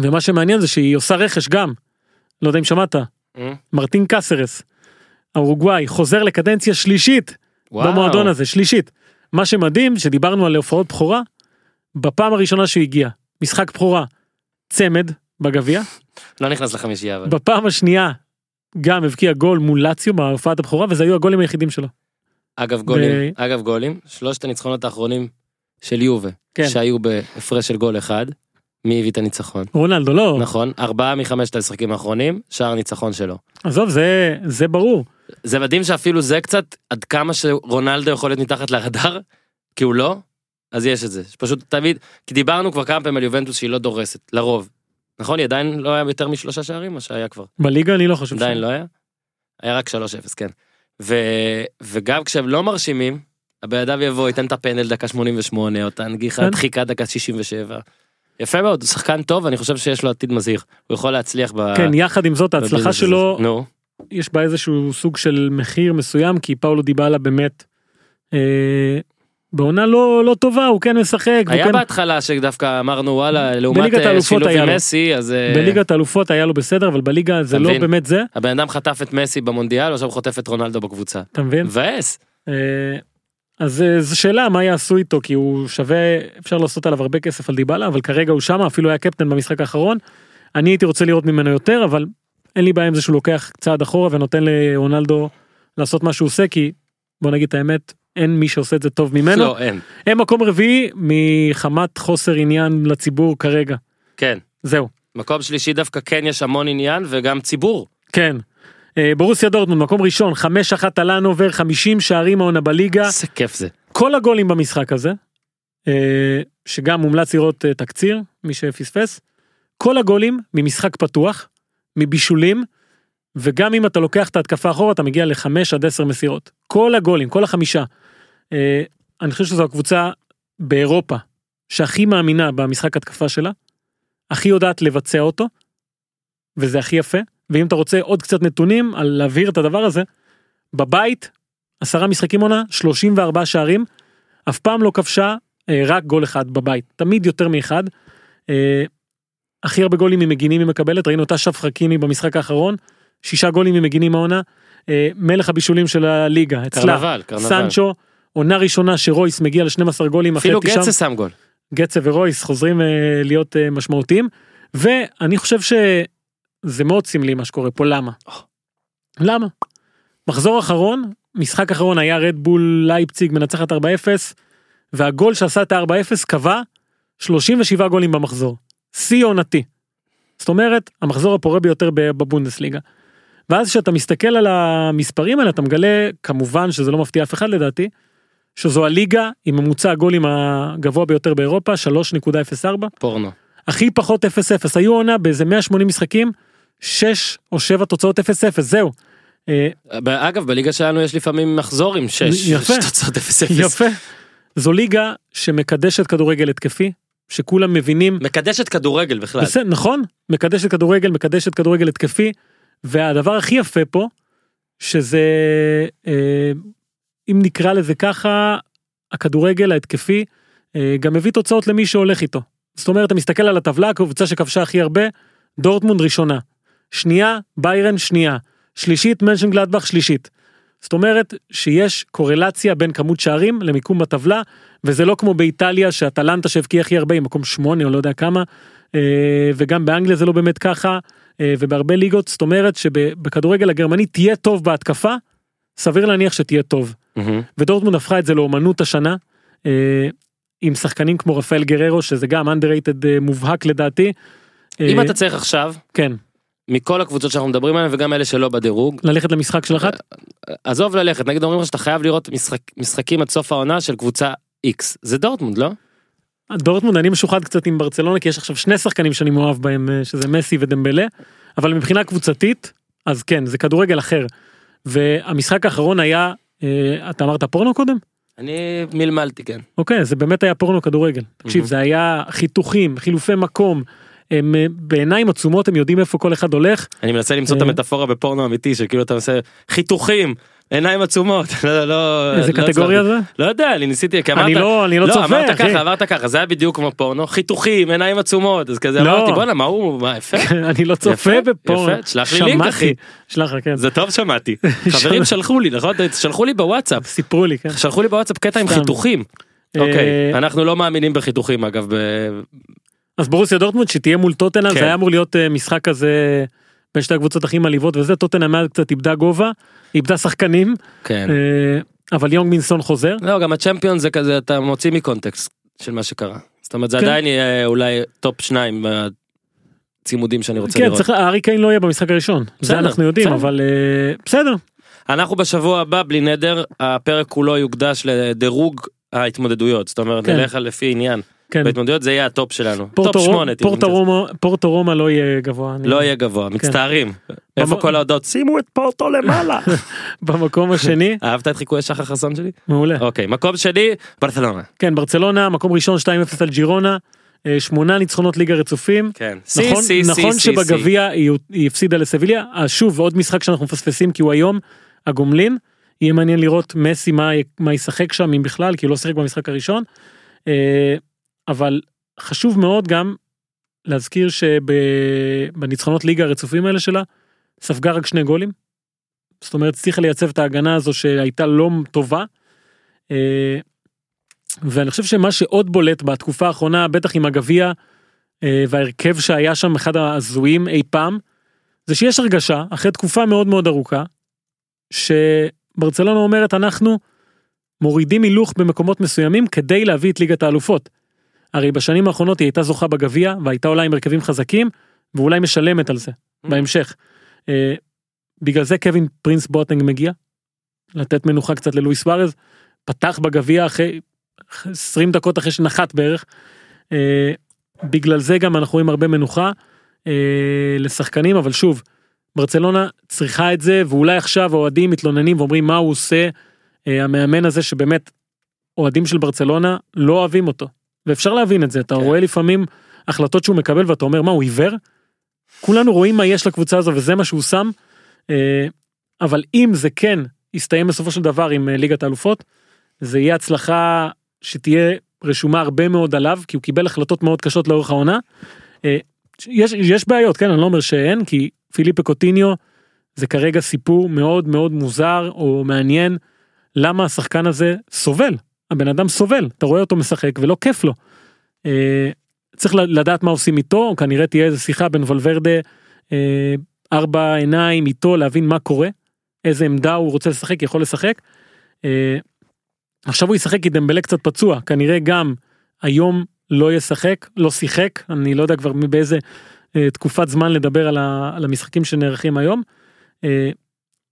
ומה שמעניין זה שהיא עושה רכש גם, לא יודע אם שמעת, mm? מרטין קסרס האורוגוואי חוזר לקדנציה שלישית וואו. במועדון הזה, שלישית. מה שמדהים, שדיברנו על הופעות בחורה, בפעם הראשונה שהוא הגיע, משחק בחורה, צמד בגביע. לא נכנס לחמישייה, אבל. בפעם השנייה, גם הבקיע גול מול לאציו, בהופעת הבחורה, וזה היו הגולים היחידים שלו. אגב גולים, ו... אגב גולים, שלושת הניצחונות האחרונים של יובה, כן. שהיו בהפרש של גול אחד, מי הביא את הניצחון? רונלדו, לא. נכון, ארבעה מחמשת המשחקים האחרונים, שער ניצחון שלו. עזוב, זה, זה ברור. זה מדהים שאפילו זה קצת, עד כמה שרונלדו יכול להיות מתחת לרדאר, כי הוא לא, אז יש את זה. פשוט תמיד, כי דיברנו כבר כמה פעמים על יובנטוס שהיא לא דורסת, לרוב. נכון? היא עדיין לא היה יותר משלושה שערים, מה שהיה כבר. בליגה אני לא חושב. עדיין לא היה? היה רק שלוש אפס, כן. וגם כשהם לא מרשימים, הבעדיו יבוא, ייתן את הפנל דקה שמונים ושמונה, או תנגיחה, דחיקה דקה שישים ושבע. יפה מאוד, הוא שחקן טוב, אני חושב שיש לו עתיד מזהיר. הוא יכול להצליח ב... כן, יחד עם זאת, ההצלחה שלו, יש בה איזשהו סוג של מחיר מסוים, כי פאולו דיבאלה באמת, בעונה לא טובה, הוא כן משחק. היה בהתחלה שדווקא אמרנו, וואלה, לעומת שילוב עם מסי, אז... בליגת האלופות היה לו בסדר, אבל בליגה זה לא באמת זה. הבן אדם חטף את מסי במונדיאל, עכשיו חוטף את רונלדו בקבוצה. אתה מבין? מבאס. אז זו שאלה, מה יעשו איתו, כי הוא שווה, אפשר לעשות עליו הרבה כסף על דיבאלה, אבל כרגע הוא שמה, אפילו היה קפטן במשחק האחרון, אני הייתי רוצה לראות ממנו יותר, אבל אין לי בעיה עם זה שהוא לוקח צעד אחורה, ונותן לרונלדו לעשות מה שהוא עושה, כי בוא נגיד את האמת, אין מי שעושה את זה טוב ממנו, לא, אין. אין מקום רביעי, מחמת חוסר עניין לציבור כרגע. כן. זהו. מקום שלישי דווקא כן יש המון עניין, וגם ציבור. כן. ברוסיה דורטמונד, מקום ראשון, חמש אחת עלן עובר, חמישים שערים העונה בליגה. איזה כיף זה. כל הגולים במשחק הזה, שגם מומלץ לראות תקציר, מי שפספס, כל הגולים ממשחק פתוח, מבישולים, וגם אם אתה לוקח את ההתקפה אחורה, אתה מגיע לחמש עד עשר מסירות. כל הגולים, כל החמישה. אני חושב שזו הקבוצה באירופה, שהכי מאמינה במשחק התקפה שלה, הכי יודעת לבצע אותו, וזה הכי יפה. ואם אתה רוצה עוד קצת נתונים על להבהיר את הדבר הזה, בבית, עשרה משחקים עונה, שלושים וארבעה שערים, אף פעם לא כבשה אה, רק גול אחד בבית, תמיד יותר מאחד, אה, הכי הרבה גולים ממגינים היא מקבלת, ראינו אותה שפחקיני במשחק האחרון, שישה גולים ממגינים העונה, אה, מלך הבישולים של הליגה, אצלה, קרנבל, קרנבל. סנצ'ו, עונה ראשונה שרויס מגיע ל-שנים עשר גולים, אפילו גצה שם, שם גול. גצה ורויס חוזרים אה, להיות אה, משמעותיים, ואני חושב ש... זה מאוד סמלי מה שקורה פה, למה? Oh. למה? מחזור אחרון, משחק אחרון היה רדבול לייפציג מנצחת ארבע אפס, והגול שעשה את ה-ארבע אפס קבע שלושים ושבעה גולים במחזור. סי עונתי. זאת אומרת, המחזור הפורה ביותר בבונדסליגה. ואז כשאתה מסתכל על המספרים האלה, אתה מגלה, כמובן שזה לא מפתיע אף אחד לדעתי, שזו הליגה עם ממוצע הגולים הגבוה ביותר באירופה, שלוש נקודה אפס ארבע. פורנו. הכי פחות אפס אפס, היו עונה באיזה מאה ושמונים משחקים, שש או שבע תוצאות אפס אפס, זהו. אגב, בליגה שלנו יש לפעמים מחזור עם שש תוצאות אפס אפס. יפה. זו ליגה שמקדשת כדורגל התקפי, שכולם מבינים... מקדשת כדורגל בכלל. נכון, מקדשת כדורגל, מקדשת כדורגל התקפי, והדבר הכי יפה פה, שזה, אם נקרא לזה ככה, הכדורגל ההתקפי, גם מביא תוצאות למי שהולך איתו. זאת אומרת, אתה מסתכל על הטבלה, הקבוצה שכבשה הכי הרבה, דורטמונד ראשונה. שנייה, ביירן שנייה, שלישית, מנשנגלדבך שלישית. זאת אומרת שיש קורלציה בין כמות שערים למיקום בטבלה, וזה לא כמו באיטליה שהטלנטה שהבקיע הכי הרבה, מקום שמונה או לא יודע כמה, וגם באנגליה זה לא באמת ככה, ובהרבה ליגות, זאת אומרת שבכדורגל הגרמני תהיה טוב בהתקפה, סביר להניח שתהיה טוב. Mm-hmm. ודורטמונד הפכה את זה לאומנות השנה, עם שחקנים כמו רפאל גררו, שזה גם underrated מובהק לדעתי. אם אתה צריך עכשיו, כן. מכל הקבוצות שאנחנו מדברים עליהן, וגם אלה שלא בדירוג. ללכת למשחק של אחת? עזוב ללכת, נגיד אומרים לך שאתה חייב לראות משחק, משחקים עד סוף העונה של קבוצה X. זה דורטמונד, לא? דורטמונד, אני משוחד קצת עם ברצלונה, כי יש עכשיו שני שחקנים שאני מאוהב בהם, שזה מסי ודמבלה, אבל מבחינה קבוצתית, אז כן, זה כדורגל אחר. והמשחק האחרון היה, אתה אמרת פורנו קודם? אני מלמלתי, כן. אוקיי, זה באמת היה פורנו כדורגל. תקשיב, זה היה חיתוכים, חילופי מקום, הם בעיניים עצומות, הם יודעים איפה כל אחד הולך. אני מנסה למצוא את המטאפורה בפורנו אמיתי, שכאילו אתה עושה חיתוכים, עיניים עצומות. איזה קטגוריה זה? לא יודע, אני ניסיתי, כי אמרת... אני לא, אני לא צופה. לא, אמרת ככה, אמרת ככה, זה היה בדיוק כמו פורנו, חיתוכים, עיניים עצומות, אז כזה אמרתי, בוא'נה, מה הוא, מה, יפה? אני לא צופה בפורנו. יפה, שלח לי לינק, אחי. שלח, כן. זה טוב, שמעתי. חברים שלחו לי, נכון? שלחו לי בוואטסאפ. סיפרו לי, כן. שלחו לי בוואטסאפ קטע עם חיתוכים. אוקיי, אנחנו לא מאמינים בחיתוכים, אגב, אז ברוסיה דורטמונד שתהיה מול טוטנהאם, זה היה אמור להיות משחק כזה בין שתי הקבוצות הכי מעליבות, וזה טוטנהאם קצת איבדה גובה, איבדה שחקנים, אבל יונג מינסון חוזר. לא, גם הצ'מפיון זה כזה, אתה מוציא מקונטקסט של מה שקרה. זאת אומרת, זה עדיין יהיה אולי טופ שניים בצימודים שאני רוצה לראות. כן, הארי קיין לא יהיה במשחק הראשון, זה אנחנו יודעים, אבל בסדר. אנחנו בשבוע הבא, בלי נדר, הפרק כולו יוקדש לדירוג ההתמודדויות, זאת אומרת, נלך לפי עניין. בהתמודדויות זה יהיה הטופ שלנו. פורטו רומא לא יהיה גבוה. לא יהיה גבוה, מצטערים. איפה כל ההודעות? שימו את פורטו למעלה. במקום השני. אהבת את חיקוי שחר חסון שלי? מעולה. אוקיי, מקום שני, ברצלונה. כן, ברצלונה, מקום ראשון שתיים אפס על ג'ירונה. שמונה ניצחונות ליגה רצופים. כן. נכון שבגביע היא הפסידה לסביליה. שוב, עוד משחק שאנחנו מפספסים, כי הוא היום הגומלין. יהיה מעניין לראות מסי מה ישחק שם, אם בכלל, כי הוא לא שחק במשחק הראשון. אבל חשוב מאוד גם להזכיר שבניצחונות ליגה הרצופים האלה שלה, ספגה רק שני גולים. זאת אומרת, צריך לייצב את ההגנה הזו שהייתה לא טובה. ואני חושב שמה שעוד בולט בתקופה האחרונה, בטח עם הגביע וההרכב שהיה שם אחד הזויים אי פעם, זה שיש הרגשה, אחרי תקופה מאוד מאוד ארוכה, ש... ברצלונה אומרת, אנחנו מורידים הילוך במקומות מסוימים כדי להביא את ליגת האלופות. הרי בשנים האחרונות היא הייתה זוכה בגביע, והייתה אולי עם מרכבים חזקים, ואולי משלמת על זה, mm. בהמשך. Uh, בגלל זה קווין פרינס בוטנג מגיע, לתת מנוחה קצת ללואיס סוארז, פתח בגביע אחרי עשרים דקות אחרי שנחת בערך, uh, בגלל זה גם אנחנו רואים הרבה מנוחה uh, לשחקנים, אבל שוב, ברצלונה צריכה את זה, ואולי עכשיו אוהדים מתלוננים ואומרים מה הוא עושה, המאמן הזה שבאמת אוהדים של ברצלונה לא אוהבים אותו. ואפשר להבין את זה, אתה רואה לפעמים החלטות שהוא מקבל ואתה אומר מה, הוא עיוור? כולנו רואים מה יש לקבוצה הזו וזה מה שהוא שם, אבל אם זה כן יסתיים בסופו של דבר עם ליגת האלופות, זה יהיה הצלחה שתהיה רשומה הרבה מאוד עליו, כי הוא קיבל החלטות מאוד קשות לאורך העונה. יש, יש בעיות, כן, אני לא אומר שאין, כי פיליפה קוטיניו, זה כרגע סיפור מאוד מאוד מוזר, או מעניין, למה השחקן הזה סובל, הבן אדם סובל, אתה רואה אותו משחק, ולא כיף לו, אה, צריך לדעת מה עושים איתו, כנראה תהיה איזו שיחה בין ולוורדה, אה, ארבע עיניים איתו, להבין מה קורה, איזה עמדה הוא רוצה לשחק, יכול לשחק, אה, עכשיו הוא ישחק, כי דמבלה קצת פצוע, כנראה גם היום לא ישחק, לא שיחק, אני לא יודע כבר באיזה, תקופת זמן לדבר על המשחקים שנערכים היום,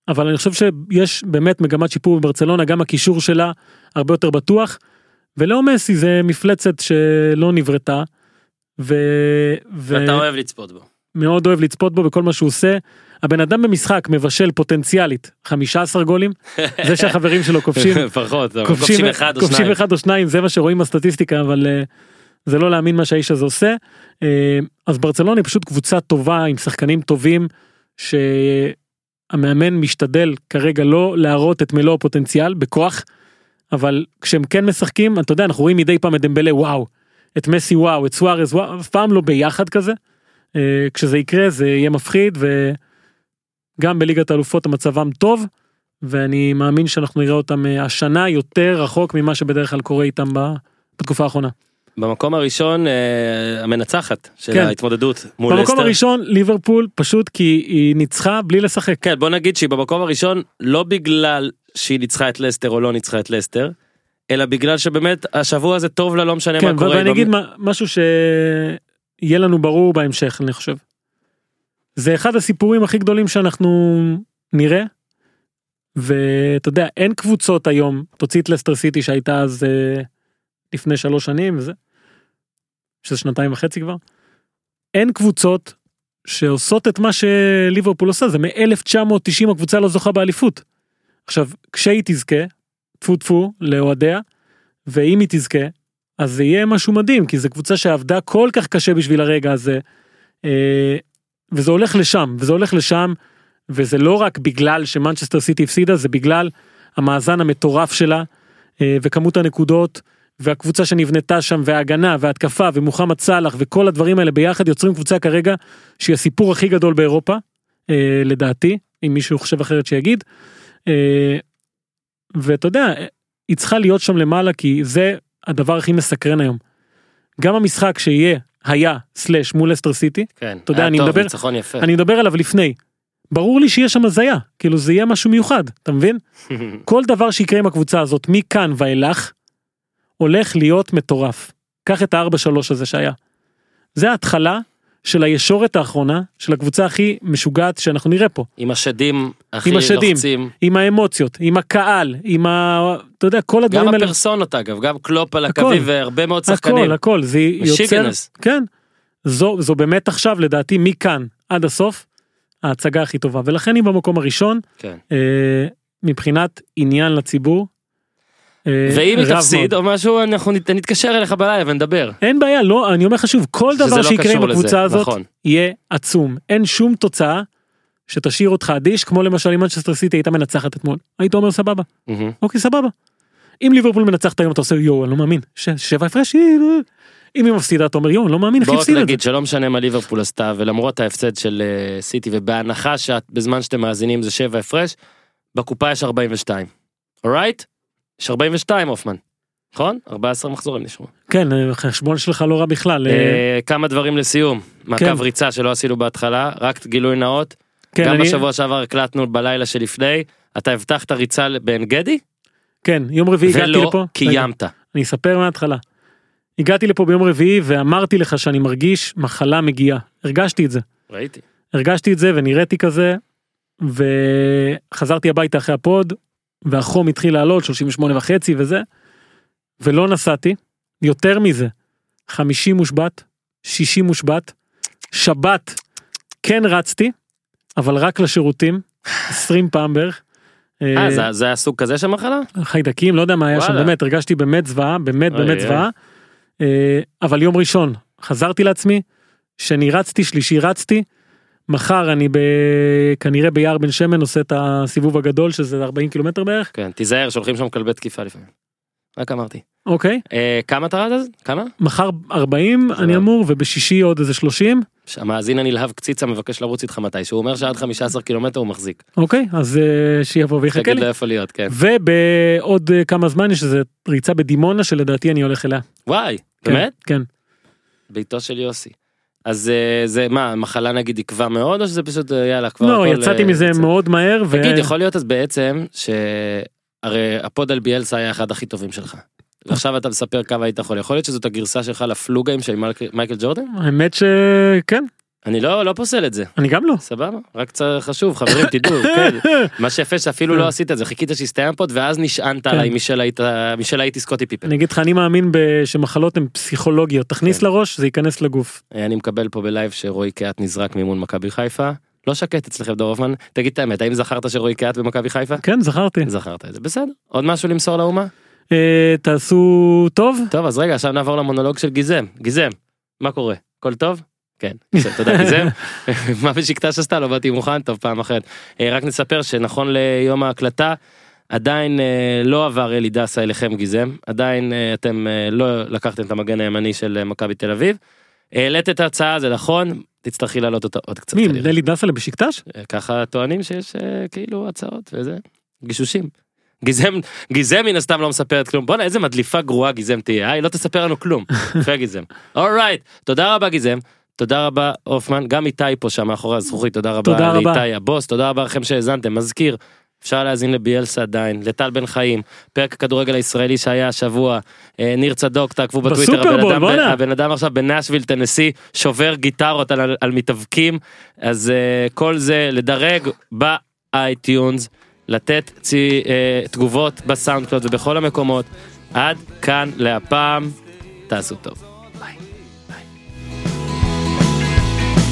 אבל אני חושב שיש באמת מגמת שיפור בברצלונה, גם הקישור שלה הרבה יותר בטוח, ולאו מסי זה מפלצת שלא נברתה, ואתה אוהב לצפות בו. מאוד אוהב לצפות בו בכל מה שהוא עושה, הבן אדם במשחק מבשל פוטנציאלית חמישה עשר גולים, זה שהחברים שלו כובשים, פחות, כובשים אחד או שניים. כובשים אחד או שניים, זה מה שרואים הסטטיסטיקה, אבל... זה לא להאמין מה שהאיש הזה עושה, אז ברצלונה היא פשוט קבוצה טובה, עם שחקנים טובים, שהמאמן משתדל כרגע לא להראות את מלוא הפוטנציאל, בכוח, אבל כשהם כן משחקים, אתה יודע, אנחנו רואים מדי פעם את דמבלה, וואו, את מסי וואו, את סוארז וואו, פעם לא ביחד כזה, כשזה יקרה זה יהיה מפחיד, וגם בליגת האלופות המצבם טוב, ואני מאמין שאנחנו נראה אותם השנה יותר רחוק, ממה שבדרך כלל קורה איתם בתקופה האחרונה. במקום הראשון, המנצחת של ההתמודדות מול לסטר. במקום הראשון, ליברפול, פשוט כי היא ניצחה בלי לשחק. כן, בוא נגיד שהיא במקום הראשון, לא בגלל שהיא ניצחה את לסטר או לא ניצחה את לסטר, אלא בגלל שבאמת השבוע הזה טוב לה, לא משנה מה קורה. כן, ואני אגיד משהו שיהיה לנו ברור בהמשך, אני חושב. זה אחד הסיפורים הכי גדולים שאנחנו נראה, ואתה יודע, אין קבוצות היום, תוציא את לסטר סיטי שהייתה אז לפני שלוש שנים, וזה... שזה שנתיים וחצי כבר, אין קבוצות שעושות את מה שליברפול עושה, זה מ-אלף תשע מאות תשעים הקבוצה לא זוכה באליפות. עכשיו, כשהיא תזכה, טפו טפו, לאוהדיה, ואם היא תזכה, אז זה יהיה משהו מדהים, כי זו קבוצה שעבדה כל כך קשה בשביל הרגע הזה, וזה הולך לשם, וזה הולך לשם, וזה לא רק בגלל שמנצ'סטר סיטי הפסידה, זה בגלל המאזן המטורף שלה, וכמות הנקודות, והקבוצה שנבנתה שם, וההגנה, וההתקפה, ומוחמד סלח, וכל הדברים האלה ביחד, יוצרים קבוצה כרגע, שהיא הסיפור הכי גדול באירופה, אה, לדעתי, אם מישהו חושב אחרת שיגיד, אה, ואתה יודע, היא צריכה להיות שם למעלה, כי זה הדבר הכי מסקרן היום. גם המשחק שיהיה, היה, סלש, מול לסטר סיטי, כן, אתה יודע, אני טוב, מדבר, ניצחון יפה. אני מדבר עליו לפני, ברור לי שיהיה שם הזיה, כאילו זה יהיה משהו מיוחד, אתה מבין? כל דבר שיקרה עם הקבוצה הזאת, מכאן ואילך, הולך להיות מטורף. קח את ה-ארבע שלוש הזה שהיה. זה ההתחלה של הישורת האחרונה, של הקבוצה הכי משוגעת שאנחנו נראה פה. עם השדים הכי לוחצים. עם האמוציות, עם הקהל, עם ה... אתה יודע, כל הדברים האלה. גם הפרסונות אגב, גם קלופ על הקווי והרבה מאוד שחקנים. הכל, הכל, זה יוצר... כן. זו, זו באמת עכשיו, לדעתי, מכאן עד הסוף, ההצגה הכי טובה. ולכן היא במקום הראשון, כן. אה, מבחינת עניין לציבור, ואם היא תפסיד או משהו, אנחנו נתקשר אליך בלילה ונדבר. אין בעיה, לא, אני אומר חשוב, כל דבר שיקרה עם הקבוצה הזאת, יהיה עצום. אין שום תוצאה שתשאיר אותך אדיש, כמו למשל אם מנצ'סטר סיטי הייתה מנצחת אתמול. היית אומר סבבה. אוקיי, סבבה. אם ליברפול מנצחת היום, אתה עושה יואו, אני לא מאמין. שבע הפרש, אם היא מפסידה, אתה אומר יואו, אני לא מאמין, איך הפסיד את זה. בואו נגיד שלא משנה מה ליברפול עשתה, ולמרות ההפסד של סיטי, ובהנחה שבזמן שאתם מאזינים זה שבע הפרש, בקופה יש ארבעים ושתיים. אורייט? יש ארבעים ושתיים אופמן, נכון? ארבעה עשר מחזורים נשמע. כן, חשבון שלך לא רע בכלל. כמה דברים לסיום, מעקב ריצה שלא עשינו בהתחלה, רק גילוי נאות, גם בשבוע שעבר הקלטנו בלילה שלפני, אתה הבטחת ריצה בעין גדי? כן, יום רביעי הגעתי לפה. ולא קיימת. אני אספר מההתחלה. הגעתי לפה ביום רביעי ואמרתי לך שאני מרגיש מחלה מגיעה. הרגשתי את זה. ראיתי. הרגשתי את זה ונראיתי כזה, וחזרתי הביתה אחרי הפוד, והחום התחיל לעלות, שלושים ושמונה וחצי וזה, ולא נסעתי, יותר מזה, חמישים מושבת, שישים מושבת, שבת, כן רצתי, אבל רק לשירותים, עשרים פעם בערך. אה, זה, זה היה סוג כזה של מחלה? חיידקים, לא יודע מה היה וואלה. שם, באמת, הרגשתי באמת זוועה, באמת אוי, באמת זוועה, אה, אבל יום ראשון, חזרתי לעצמי, שני רצתי, שלישי רצתי, מחר אני ב... כנראה ביער בן שמן עושה את הסיבוב הגדול, שזה ארבעים קילומטר בערך. כן, תיזהר, שולחים שם כלבי תקיפה לפעמים. רק אמרתי. אוקיי. אה, כמה אתה רד אז? כמה? מחר ארבעים, אני לא. אמור, ובשישי עוד איזה שלושים. המאזין הנלהב קציצה מבקש לרוץ איתך מתי, שהוא אומר שעד חמישה עשר קילומטר הוא מחזיק. אוקיי, אז אה, שיבוא ויחכה לי. תגיד לא יפה להיות, כן. ובעוד אה, כמה זמן יש איזו ריצה בדימונה, שלדעתי אני הולך אליה. וואי, כן, באמת? כן. ביתו של יוסי. אז זה, מה, מחלה נגיד עקבה מאוד, או שזה פשוט, יאללה, כבר... לא, יצאתי מזה מאוד מהר, ו... תגיד, יכול להיות אז בעצם, שהרי הפוד על ביאלסה היה אחד הכי טובים שלך. ועכשיו אתה מספר כמה היית חולה. יכול להיות שזאת הגרסה שלך לפלוגאים של מייקל ג'ורדן? האמת שכן. אני לא, לא פוסל את זה. אני גם לא. סבבה, רק צריך חשוב, חברים, תדעו, כן. מה שיפה שאפילו לא עשית את זה, חיכית שהסתיים פוד, ואז נשענת עליי משל הייתי סקוטי פיפל. אני אגיד לך, אני מאמין שמחלות הן פסיכולוגיות, תכניס לראש, זה ייכנס לגוף. אני מקבל פה בלייב שרועי קהת נזרק מימון מכבי חיפה, לא שקט אצלכם דורפמן, תגיד את האמת, האם זכרת שרועי קהת במכבי חיפה? כן, זכרתי. זכרת את זה, בסדר. עוד משהו למסור לאומה? תעשו טוב. טוב, אז רגע, עכשיו נעבור למונולוג של גיזם. גיזם, מה קורה? כל טוב? כן, תודה גיזם, מה בשקטה שעשתה, לא באתי מוכן, טוב פעם אחרת. רק נספר שנכון ליום ההקלטה, עדיין לא עבר אלי דסה אליכם גיזם, עדיין אתם לא לקחתם את המגן הימני של מכבי תל אביב, העלית את ההצעה, זה נכון, תצטרכי לעלות אותה עוד קצת. מי, אלי דסה לבשקטש? ככה טוענים שיש כאילו הצעות וזה, גישושים. גיזם, גיזם מן הסתם לא מספרת כלום. בוא'נה, איזה מדליפה גרועה גיזם תהיה, היא לא תספר לנו כלום. גיזם. אורייט, תודה רבה גיזם. תודה רבה אופמן, גם איתי פה שם מאחורי הזכוכית, תודה רבה לאיתי הבוס, תודה רבה לכם שהאזנתם, מזכיר, אפשר להאזין לביאלסה עדיין, לטל בן חיים, פרק הכדורגל הישראלי שהיה השבוע, ניר צדוק, תעקבו בטוויטר, הבן אדם עכשיו בנשוויל טנסי, שובר גיטרות על מתאבקים, אז כל זה לדרג באייטיונס, לתת תגובות בסאונדקלוד ובכל המקומות, עד כאן להפעם, תעשו טוב.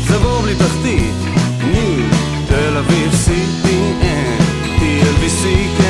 תבואו בלי תחתית, ניו, תל אביב, סי בי אן, טי אל בי סי קיי